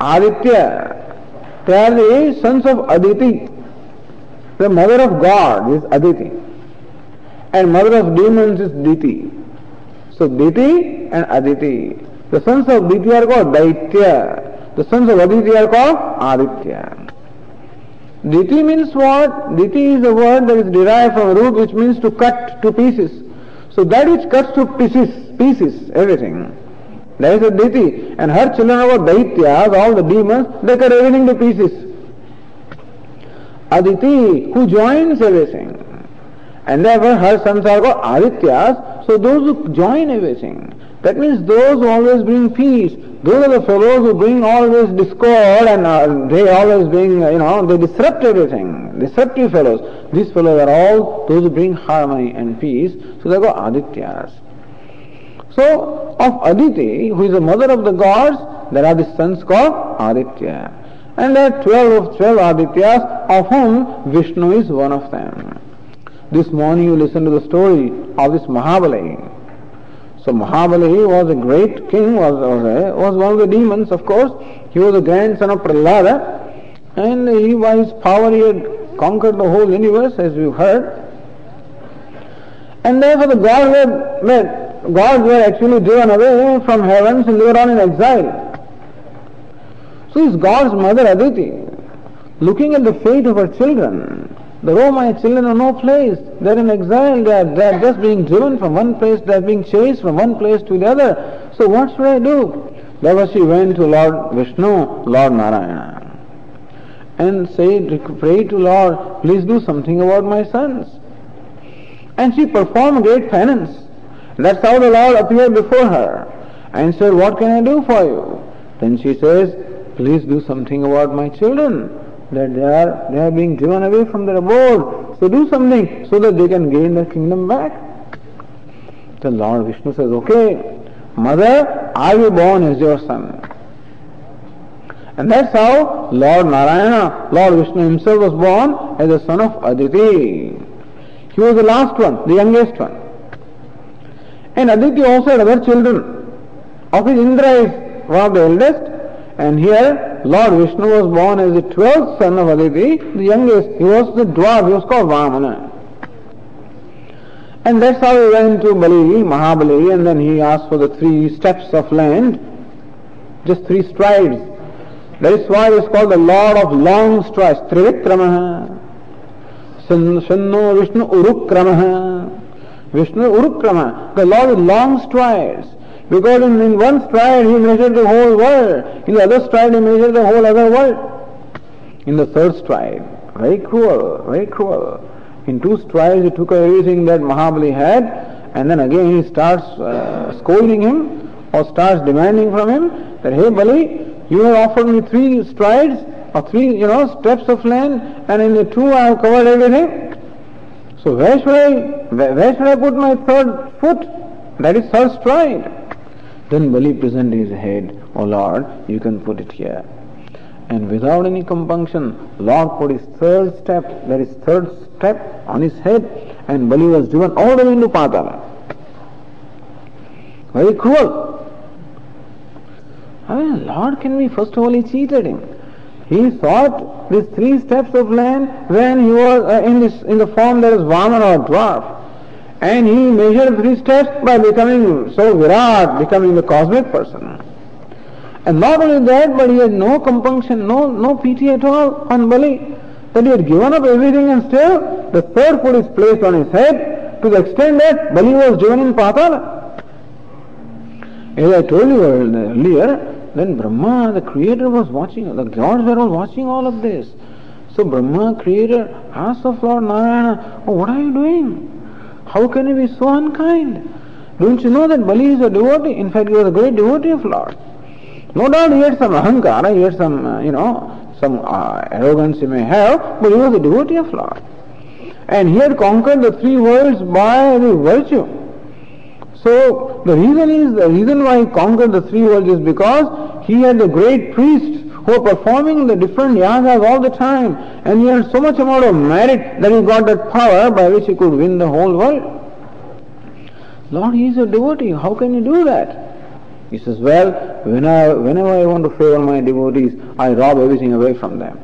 Aditya. They are the sons of Aditi. The mother of God is Aditi. And mother of demons is Diti. So Diti and Aditi. The sons of Diti are called Daitya. The sons of Aditi are called Aditya. Diti means what? Diti is a word that is derived from a root which means to cut to pieces. So that which cuts to pieces, everything. That is a Diti. And her children are called Daityas, all the demons, they cut everything to pieces. Aditi, who joins everything. And therefore her sons are called Adityas, so those who join everything. That means those who always bring peace. Those are the fellows who bring always discord and they always bring, they disrupt everything. Disruptive fellows. These fellows are all those who bring harmony and peace. So they are called Adityas. So of Aditi, who is the mother of the gods, there are the sons called Aditya. And there are 12 Adityas, of whom Vishnu is one of them. This morning you listen to the story of this Mahabali. So Mahabali was a great king, was one of the demons, of course. He was the grandson of Prahlada, and he, by his power he had conquered the whole universe, as we've heard. And therefore the gods were actually driven away from heavens and they were all in exile. So his god's mother Aditi, looking at the fate of her children, though my children are no place, they are in exile, they are just being driven from one place, they are being chased from one place to the other. So what should I do? Therefore she went to Lord Vishnu, Lord Narayana, and said, pray to Lord, please do something about my sons. And she performed great penance. That's how the Lord appeared before her and said, what can I do for you? Then she says, please do something about my children, that they are being driven away from their abode. So do something so that they can gain their kingdom back. The Lord Vishnu says, okay, mother, I will be born as your son. And that's how Lord Narayana, Lord Vishnu himself was born as the son of Aditi. He was the last one, the youngest one. And Aditi also had other children. Of his, Indra is one of the eldest. And here Lord Vishnu was born as the 12th son of Aditi, the youngest. He was the dwarf, he was called Vamana. And that's how he went to Bali, Mahabali, and then he asked for the 3 steps of land, just 3 strides. That is why he is called the Lord of Long Strides, Trivikramaha. Shanno Vishnu Urukramaha. Vishnu Urukramaha, the Lord of Long Strides. Because in one stride he measured the whole world, in the other stride he measured the whole other world. In the 3rd stride, very cruel, very cruel. In 2 strides he took everything that Mahabali had, and then again he starts scolding him or starts demanding from him that, hey Bali, you have offered me 3 strides or 3 steps of land, and in the 2 I have covered everything. So where should I put my 3rd foot? That is 3rd stride. Then Bali presented his head, O Lord, you can put it here. And without any compunction, Lord put his 3rd step, that is 3rd step on his head, and Bali was driven all the way into Patala. Very cruel. Lord can be, first of all, he cheated him. He sought these 3 steps of land when he was in the form that is Vamana or dwarf. And he measures his steps by becoming so virat, becoming the cosmic person. And not only that, but he has no compunction, no pity at all on Bali. That he had given up everything and still the third foot is placed on his head to the extent that Bali was driven in Patala. As I told you earlier, then Brahma, the creator, was watching, the gods were all watching all of this. So Brahma, creator, asked of Lord Narayana, oh, what are you doing? How can you be so unkind? Don't you know that Bali is a devotee? In fact, he was a great devotee of Lord. No doubt he had some ahankara, he had some, arrogance he may have, but he was a devotee of Lord. And he had conquered the three worlds by the virtue. So, the reason why he conquered the three worlds is because he had the great priests who were performing the different yagas all the time, and he had so much amount of merit that he got that power by which he could win the whole world. Lord, he is a devotee, how can you do that? He says, well, whenever I want to favor my devotees, I rob everything away from them.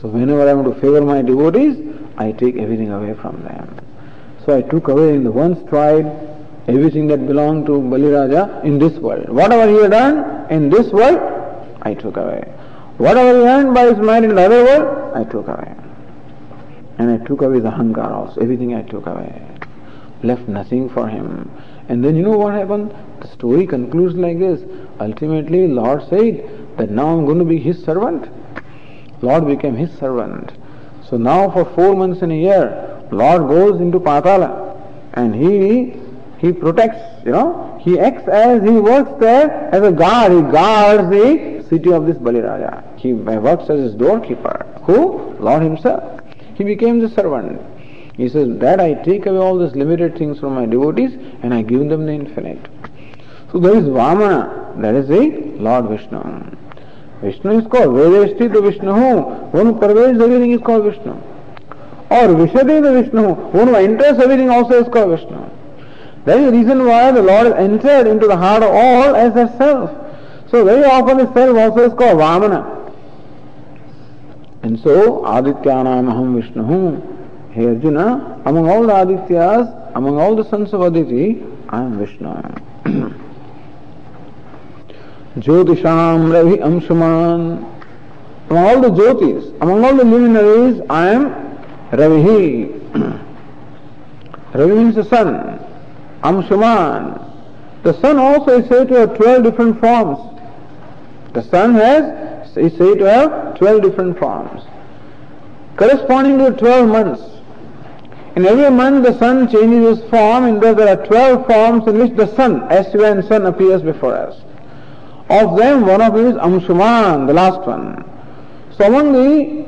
So whenever I want to favor my devotees, I take everything away from them. So I took away in the one stride everything that belonged to Bali Raja in this world. Whatever he had earned in this world, I took away. Whatever he earned by his mind in the other world, I took away. And I took away the ahankara also, everything I took away. Left nothing for him. And then you know what happened? The story concludes like this. Ultimately, Lord said that now I'm going to be his servant. Lord became his servant. So now for 4 months in a year, Lord goes into Patala and he protects, he acts as he works there as a guard. He guards the city of this Bali Raja. He works as his doorkeeper. Who? Lord himself. He became the servant. He says that I take away all these limited things from my devotees and I give them the infinite. So there is Vamana, that is the Lord Vishnu. Vishnu is called Vedashti the Vishnu, one who pervades everything is called Vishnu. Or Vishati the Vishnu, one who enters everything also is called Vishnu. That is the reason why the Lord entered into the heart of all as their self. So very often the self also is called Vamana. And so Adityanam aham Vishnu. Hey Arjuna, among all the Adityas, among all the sons of Aditi, I am Vishnu. Jyotisham Ravi Amshuman. Among all the Jyotis, among all the luminaries, I am Ravihi. Ravi means the sun. Amshuman. The sun also is said to have 12 different forms. The sun is said to have 12 different forms, corresponding to 12 months. In every month the sun changes its form, and there are 12 forms in which the sun, Asya and sun, appears before us. Of them, one of them is Amshuman, the last one. So among the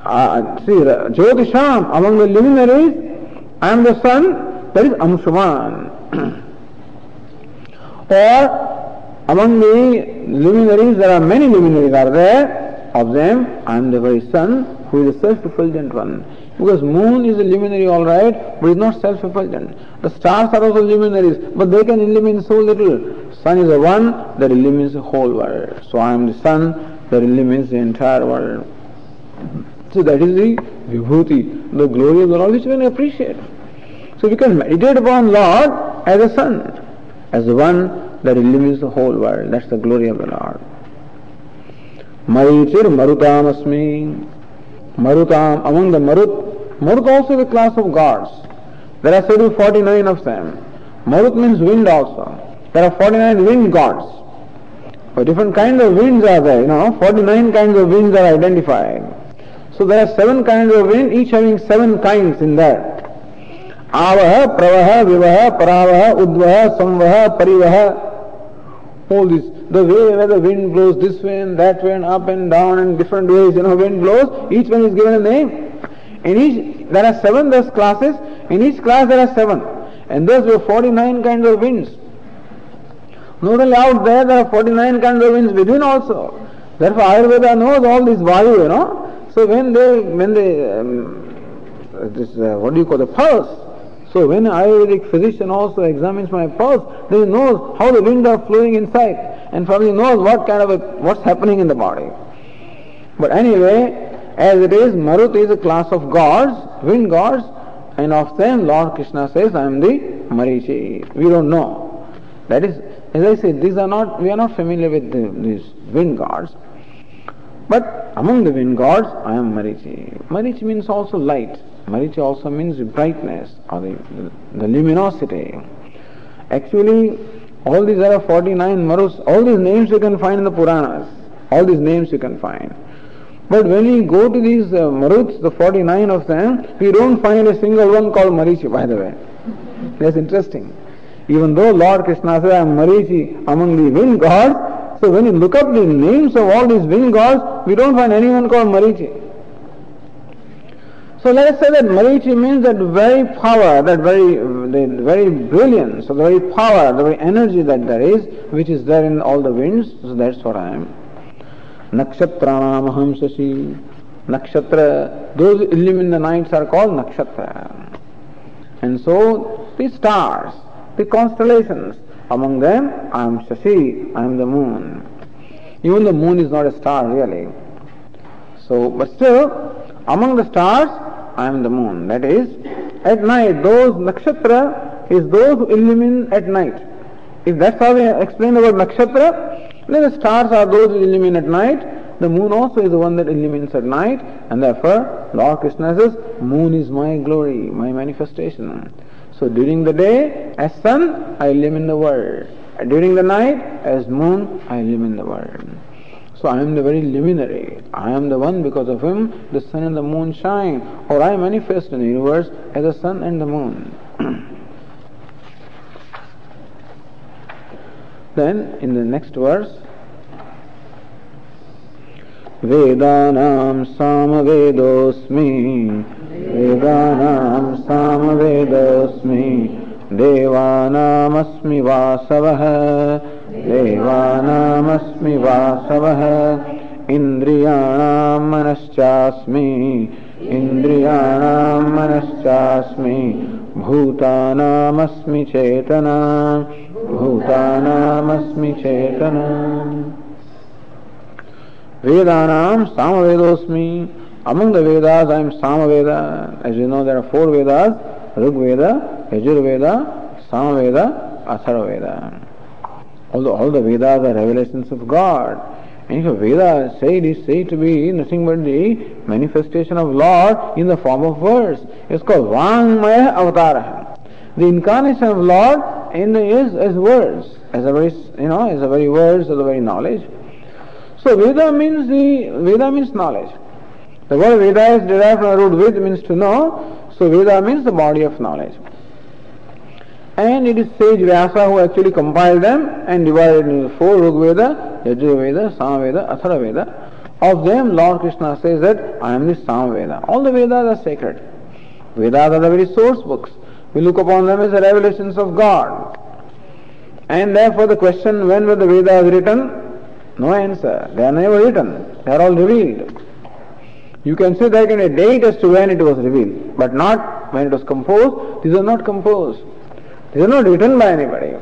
Jyotisham, among the luminaries, I am the sun, that is Amshuman. Or among the luminaries, there are many luminaries are there. Of them, I am the very sun, who is the self-effulgent one. Because moon is a luminary all right, but it's not self-effulgent. The stars are also luminaries, but they can illumine so little. Sun is the one that illumines the whole world. So I am the sun that illumines the entire world. So that is the vibhuti, the glory of the Lord, which we can appreciate. So we can meditate upon Lord as a sun, as the one that illumines the whole world. That's the glory of the Lord. Marichir Marutam Asmi. Marutam, among the Marut also the class of gods. There are said to be 49 of them. Marut means wind also. There are 49 wind gods. For different kinds of winds are there, 49 kinds of winds are identified. So there are 7 kinds of wind, each having 7 kinds in there. Avaha, Pravaha, Vivaha, Paravaha, Udvaha, Samvaha, Parivaha. All these. The way where the wind blows this way and that way and up and down and different ways, wind blows, each one is given a name. In each, there are 7 thus classes, in each class there are 7. And thus there are 49 kinds of winds. Not only out there, there are 49 kinds of winds within also. Therefore Ayurveda knows all this vayu, So the pulse. So when an Ayurvedic physician also examines my pulse, then he knows how the winds are flowing inside. And probably knows what's happening in the body. But anyway, as it is, Marut is a class of gods, wind gods, and of them Lord Krishna says, I am the Marichi. We don't know. That is, as I said, these are not, we are not familiar with these wind gods. But among the wind gods, I am Marichi. Marichi means also light. Marichi also means brightness or the luminosity. Actually, all these are 49 Marus. All these names you can find in the Puranas. All these names you can find. But when we go to these Maruts, the 49 of them, we don't find a single one called Marichi, by the way. That's interesting. Even though Lord Krishna says, I am Marichi among the wind gods, so when you look up the names of all these wind gods, we don't find anyone called Marichi. So let us say that Marichi means that very power, that very brilliance, the very power, the very energy that there is, which is there in all the winds, so that's what I am. Nakshatranamaham Shashi. Nakshatra, those illumined the nights are called Nakshatra. And so the stars, the constellations, among them I am Shashi, I am the moon. Even the moon is not a star really. So, but still, among the stars I am the moon. That is, at night, those Nakshatra is those who illumine at night. If that's how we explain about Nakshatra, then the stars are those who illumine at night. The moon also is the one that illumines at night, and therefore Lord Krishna says, moon is my glory, my manifestation. So during the day, as sun, I illumine the world. During the night, as moon, I illumine the world. So I am the very luminary. I am the one because of whom the sun and the moon shine, or I manifest in the universe as the sun and the moon. Then in the next verse, Vedanam Samavedosmi, Devanam Asmi Vasavah, Indriyanam Manaschasmi, Bhutanam Asmi Chetanam, Bhutanam Asmi Chetanam. Vedanam Samavedosmi. Among the Vedas, I am Samaveda. As you know, there are 4 Vedas: Rigveda, Yajurveda, Samaveda, Atharvaveda. Although all the Vedas are revelations of God, and if a Veda said is said to be nothing but the manifestation of Lord in the form of verse, it's called Vangmaya Avatara. The incarnation of Lord in the is as words, as a very, as the very words, as the very knowledge. So Veda means knowledge. The word Veda is derived from the root Ved, means to know. So Veda means the body of knowledge. And it is sage Vyasa who actually compiled them and divided into 4: Rigveda, Yajurveda, Samaveda, Atharvaveda. Of them, Lord Krishna says that I am the Samaveda. All the Vedas are sacred. Vedas are the very source books. We look upon them as the revelations of God. And therefore the question, when were the Vedas written? No answer. They are never written. They are all revealed. You can say that in a date as to when it was revealed, but not when it was composed. These are not composed. These are not written by anybody.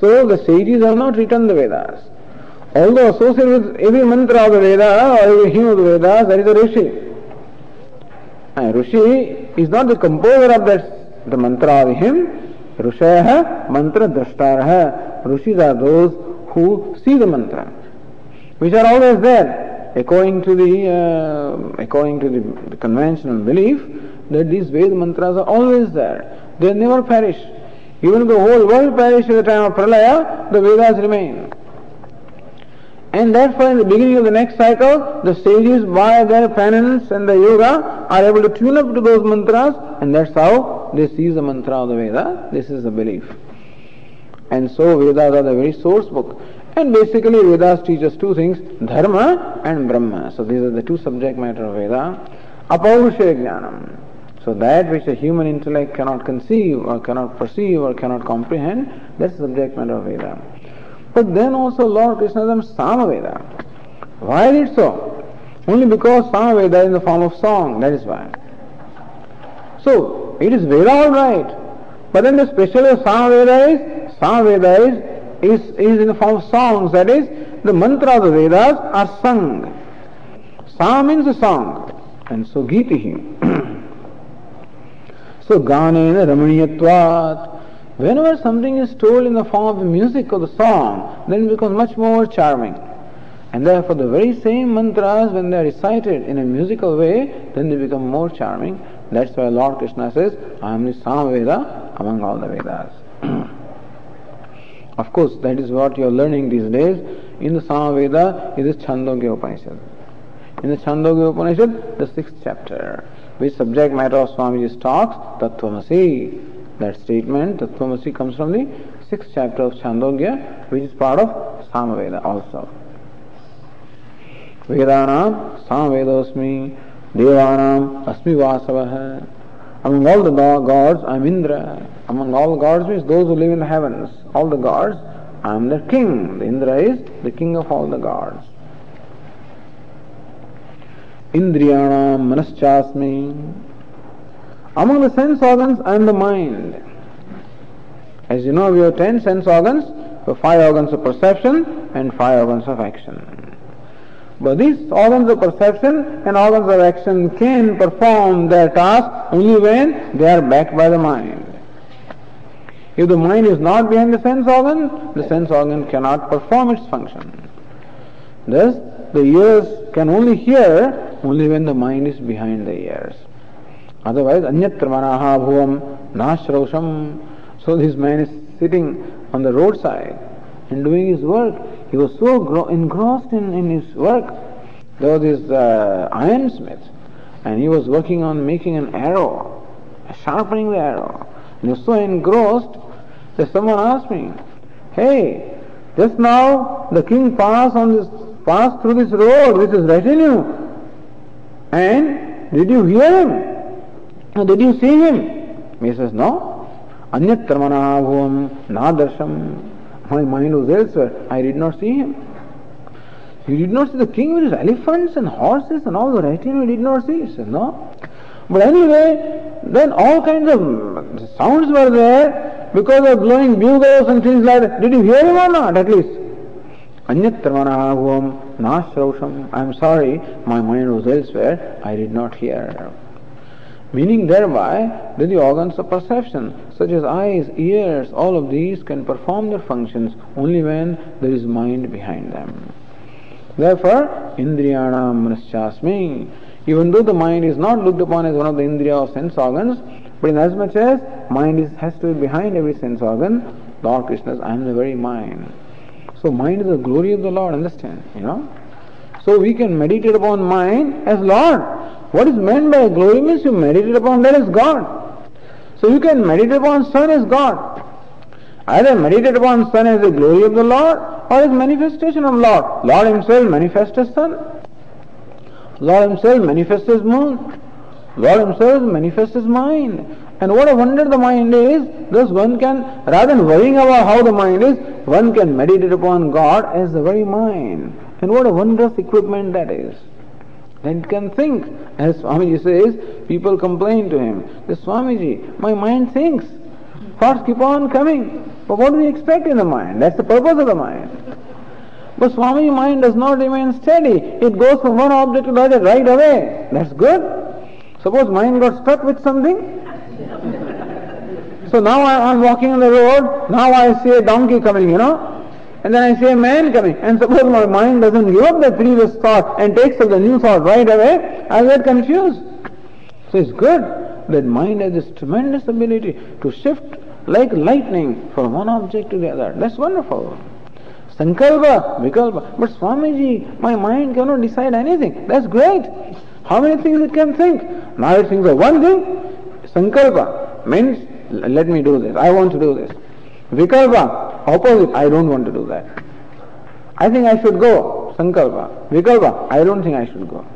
So the sages have not written the Vedas. Although associated with every mantra of the Veda or every hymn of the Vedas, there is a Rishi. And Rishi is not the composer of that. The mantra of him, Rushaya, mantra drashtara. Rushis are those who see the mantra, which are always there, according to the conventional belief that these Veda mantras are always there. They never perish. Even if the whole world perishes at the time of Pralaya, the Vedas remain. And therefore, in the beginning of the next cycle, the sages, by their penance and the yoga, are able to tune up to those mantras, and that's how they seize the mantra of the Veda. This is the belief. And so, Vedas are the very source book. And basically, Vedas teach us 2 things, Dharma and Brahma. So, these are the 2 subject matter of Veda. Apaurusha Jnanam. So, that which the human intellect cannot conceive or cannot perceive or cannot comprehend, that's the subject matter of Veda. But then also Lord Krishna is Samaveda. Why is it so? Only because Samaveda is in the form of song, that is why. So, it is Veda alright, but then the special of Samaveda is in the form of songs, that is, the mantra of the Vedas are sung. Sam means a song, and so Giti. So, Ganena Ramaniyatvat. Whenever something is told in the form of the music or the song, then it becomes much more charming. And therefore, the very same mantras, when they are recited in a musical way, then they become more charming. That's why Lord Krishna says, I am the Samaveda among all the Vedas. Of course, that is what you are learning these days. In the Samaveda, it is Chandogya Upanishad. In the Chandogya Upanishad, the 6th chapter, which subject matter of Swamiji's talks, Tattvamasi. That statement, Tattvamasi, comes from the 6th chapter of Chandogya, which is part of Samaveda also. Vedanam Samvedosmi Devanam Asmi Vasavah. Among all the gods, I am Indra. Among all gods means those who live in the heavens. All the gods, I am their king. The Indra is the king of all the gods. Indriyanam Manaschasmi. Among the sense organs, I am the mind. As you know, we have 10 sense organs, so 5 organs of perception and 5 organs of action. But these organs of perception and organs of action can perform their task only when they are backed by the mind. If the mind is not behind the sense organ cannot perform its function. Thus, the ears can only hear only when the mind is behind the ears. Otherwise, anyatra manaha bhuvam nashrosham. So this man is sitting on the roadside and doing his work. He was so engrossed in his work. There was this ironsmith, and he was working on making an arrow, sharpening the arrow. And he was so engrossed that someone asked me, hey, just now the king passed through this road with his retinue, and did you hear him? And did you see him? He says, no. Anyatra manaha bhuvam nadarsham. My mind was elsewhere. I did not see him. You did not see the king with his elephants and horses and all the retinue. You did not see. He said, no. But anyway, then all kinds of sounds were there because of blowing bugles and things like that. Did you hear him or not, at least? Anyatra manaha bhuvam nashrosham. I am sorry, my mind was elsewhere. I did not hear. Meaning thereby that the organs of perception, such as eyes, ears, all of these can perform their functions only when there is mind behind them. Therefore, Indriyanam Manaschasmi, even though the mind is not looked upon as one of the Indriya or sense organs, but inasmuch as mind has to be behind every sense organ, Lord Krishna says, I am the very mind. So mind is the glory of the Lord, understand, So we can meditate upon mind as Lord. What is meant by glory means you meditate upon that as God. So you can meditate upon Son as God. Either meditate upon Son as the glory of the Lord or as manifestation of Lord. Lord Himself manifests as Sun. Lord Himself manifests as Moon. Lord Himself manifests as Mind. And what a wonder the mind is. Thus one can, rather than worrying about how the mind is, one can meditate upon God as the very mind. And what a wondrous equipment that is. Then it can think. As Swamiji says, people complain to him, Swamiji, my mind thinks. Thoughts keep on coming. But what do we expect in the mind? That's the purpose of the mind. But Swamiji, mind does not remain steady. It goes from one object to the other right away. That's good. Suppose mind got stuck with something. So now I'm walking on the road. Now I see a donkey coming, And then I see a man coming. And suppose my mind doesn't give up the previous thought and takes up the new thought right away, I'll get confused. So it's good that mind has this tremendous ability to shift like lightning from one object to the other. That's wonderful. Sankalpa, Vikalpa. But Swamiji, my mind cannot decide anything. That's great. How many things it can think? Now it thinks of one thing. Sankalpa means, let me do this. I want to do this. Vikalpa. Opposite, I don't want to do that. I think I should go. Sankalpa. Vikalpa, I don't think I should go.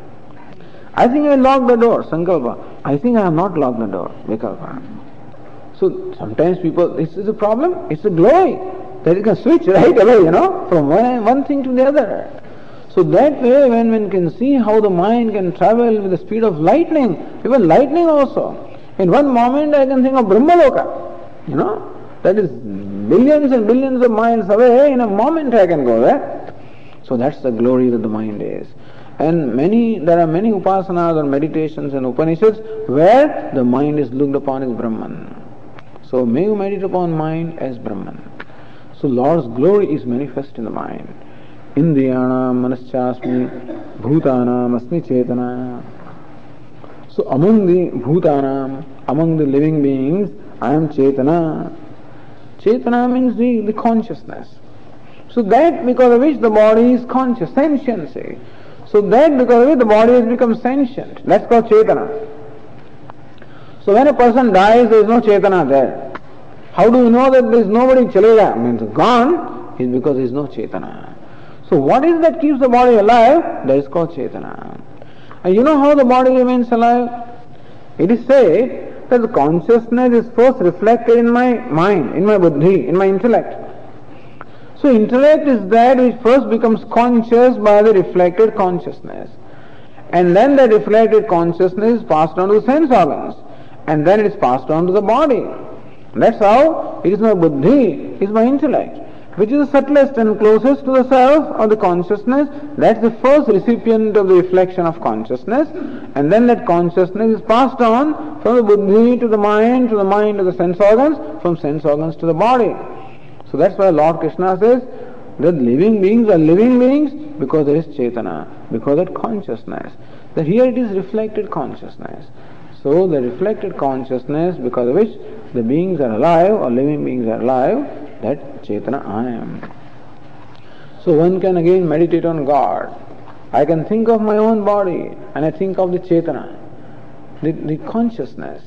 I think I locked the door. Sankalpa, I think I have not locked the door. Vikalpa. So sometimes people, this is a problem, it's a glory that you can switch right away, from one thing to the other. So that way when one can see how the mind can travel with the speed of lightning, even lightning also. In one moment I can think of Brahmaloka, That is billions and billions of miles away. In a moment I can go there. So that's the glory that the mind is. And there are many upasanas or meditations in Upanishads where the mind is looked upon as Brahman. So may you meditate upon mind as Brahman. So Lord's glory is manifest in the mind. Indriyanam manaschasmi bhutanam asmi chetana. So among the bhutanam, among the living beings, I am Chetana. Chetana means the consciousness. So that because of which the body is conscious, sentiency. So that because of which the body has become sentient. That's called Chetana. So when a person dies, there is no Chetana there. How do you know that there is nobody Chalega? Means gone is because there is no Chetana. So what is that keeps the body alive? That is called Chetana. And you know how the body remains alive? It is said that the consciousness is first reflected in my mind, in my buddhi, in my intellect. So intellect is that which first becomes conscious by the reflected consciousness. And then that reflected consciousness is passed on to the sense organs. And then it is passed on to the body. That's how it is my buddhi, it is my intellect, which is the subtlest and closest to the self or the consciousness. That's the first recipient of the reflection of consciousness, and then that consciousness is passed on from the buddhi to the mind to the sense organs, from sense organs to the body. So that's why Lord Krishna says that living beings are living beings because there is Chetana, because that consciousness. That here it is reflected consciousness. So the reflected consciousness because of which the beings are alive or living beings are alive, that Chetana I am. So one can again meditate on God. I can think of my own body and I think of the Chetana, the consciousness,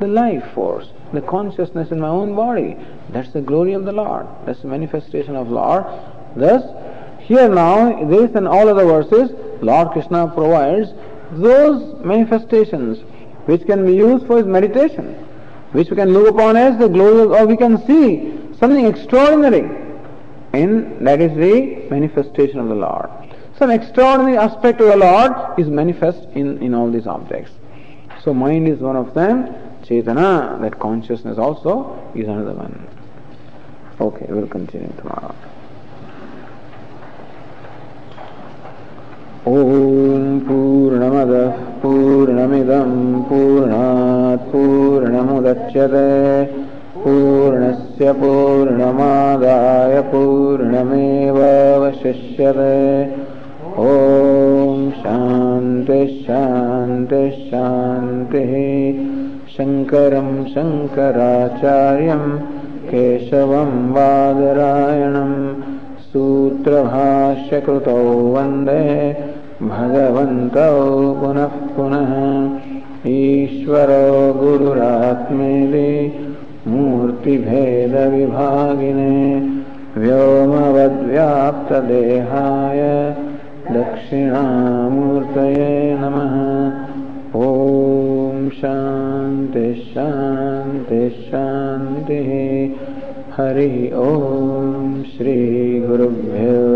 the life force, the consciousness in my own body. That's the glory of the Lord. That's the manifestation of Lord. Thus, here now, this and all other verses, Lord Krishna provides those manifestations which can be used for his meditation, which we can look upon as the glory of, or we can see something extraordinary, and that is the manifestation of the Lord. Some extraordinary aspect of the Lord is manifest in all these objects. So mind is one of them. Chetana, that consciousness also, is another one. Okay, we'll continue tomorrow. Om Purnamada Purnamidam Purnat Purnamudachyate Purnasya Purnamadaya Purnameva Vasishyate. Om Shanti Shanti Shanti. Shankaram Shankaracharyam Keshavam Vadarayanam Sutrabhashyakrutau Vande Bhagavantau Punah Punah. Ishvaro Gururatmedi Murtibheda Vibhagine Vyomavad Vyapta Dehaya Dakshinamurtaye Namaha. Om Shanti Shanti Shanti. Hari Om Shri Gurubhyo